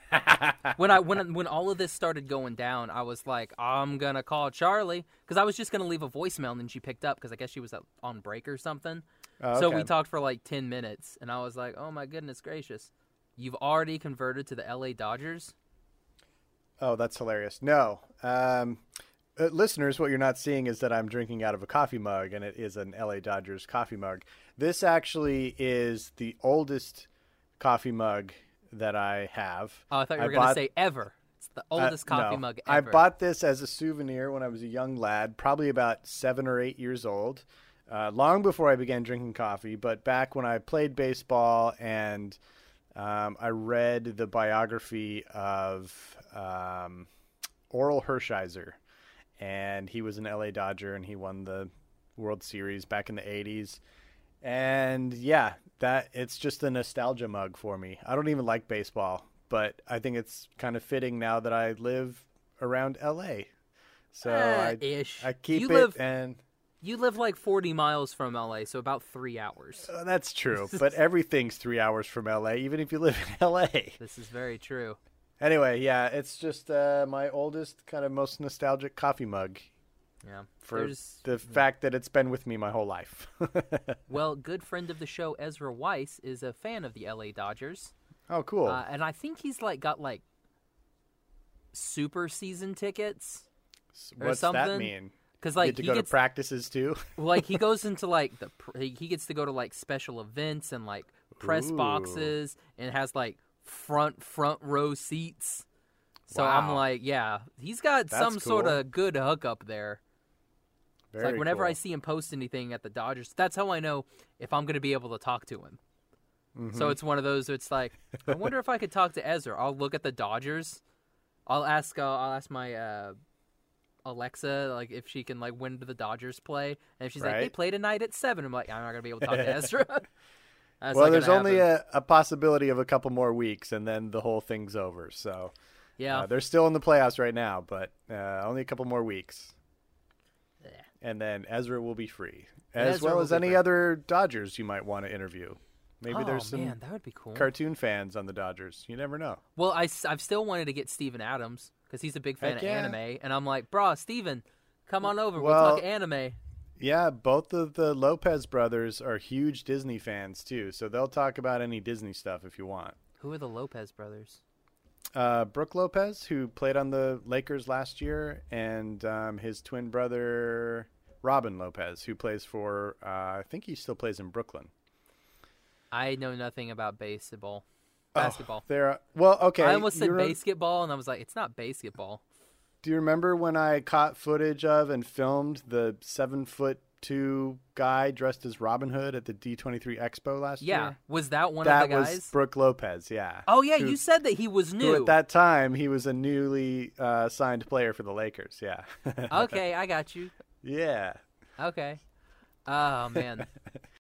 when I when when all of this started going down, I was like, I'm going to call Charlie, because I was just going to leave a voicemail, and then she picked up because I guess she was on break or something. Oh, okay. So we talked for like ten minutes, and I was like, oh, my goodness gracious. You've already converted to the L A Dodgers? Oh, that's hilarious. No. Um, uh, listeners, what you're not seeing is that I'm drinking out of a coffee mug, and it is an L A Dodgers coffee mug. This actually is the oldest coffee mug that I have. Oh, I thought you were going to say ever. It's The oldest uh, coffee no. mug ever. I bought this as a souvenir when I was a young lad, probably about seven or eight years old, uh, long before I began drinking coffee. But back when I played baseball and um, I read the biography of um, Oral Hershiser, and he was an L A Dodger and he won the World Series back in the eighties. And yeah, that it's just a nostalgia mug for me. I don't even like baseball, but I think it's kind of fitting now that I live around L A. So uh, I, ish. I keep you it live, and... You live like forty miles from L A, so about three hours. Uh, that's true, but everything's three hours from L A, even if you live in L A. This is very true. Anyway, yeah, it's just uh, my oldest, kind of most nostalgic coffee mug. Yeah. For There's, the yeah. fact that it's been with me my whole life. Well, good friend of the show, Ezra Weiss, is a fan of the L A Dodgers. Oh, cool. Uh, and I think he's like got like super season tickets or What's something. That mean? Cause like you get to he go gets, to practices too. Like he goes into like the he gets to go to like special events and like press Ooh. boxes and has like front front row seats. So wow. I'm like, yeah, he's got That's some cool. sort of good hookup there. Very it's like whenever cool. I see him post anything at the Dodgers, that's how I know if I'm going to be able to talk to him. Mm-hmm. So it's one of those. It's like I wonder if I could talk to Ezra. I'll look at the Dodgers. I'll ask. Uh, I'll ask my uh, Alexa like if she can like when do the Dodgers play, and if she's right. like they play tonight at seven, I'm like I'm not gonna be able to talk to Ezra. Well, there's only a, a possibility of a couple more weeks, and then the whole thing's over. So yeah, uh, they're still in the playoffs right now, but uh, only a couple more weeks. And then Ezra will be free, as well as any other Dodgers you might want to interview. Maybe oh, there's some man, that would be cool. cartoon fans on the Dodgers. You never know. Well, I, I've still wanted to get Steven Adams because he's a big fan Heck of yeah. anime. And I'm like, bro, Steven, come on over. Well, we'll talk anime. Yeah, both of the Lopez brothers are huge Disney fans, too. So they'll talk about any Disney stuff if you want. Who are the Lopez brothers? Uh, Brooke Lopez, who played on the Lakers last year, and um, his twin brother, Robin Lopez, who plays for, uh, I think he still plays in Brooklyn. I know nothing about baseball, basketball. Oh, there, are, well, okay. I almost said You're, basketball, and I was like, "It's not basketball." Do you remember when I caught footage of and filmed the seven foot two guy dressed as Robin Hood at the D twenty-three Expo last yeah. year? Yeah, was that one that of the guys? That was Brooke Lopez. Yeah. Oh yeah, who, you said that he was new. Who at that time, he was a newly uh, signed player for the Lakers. Yeah. Okay, I got you. Yeah. Okay. Oh man.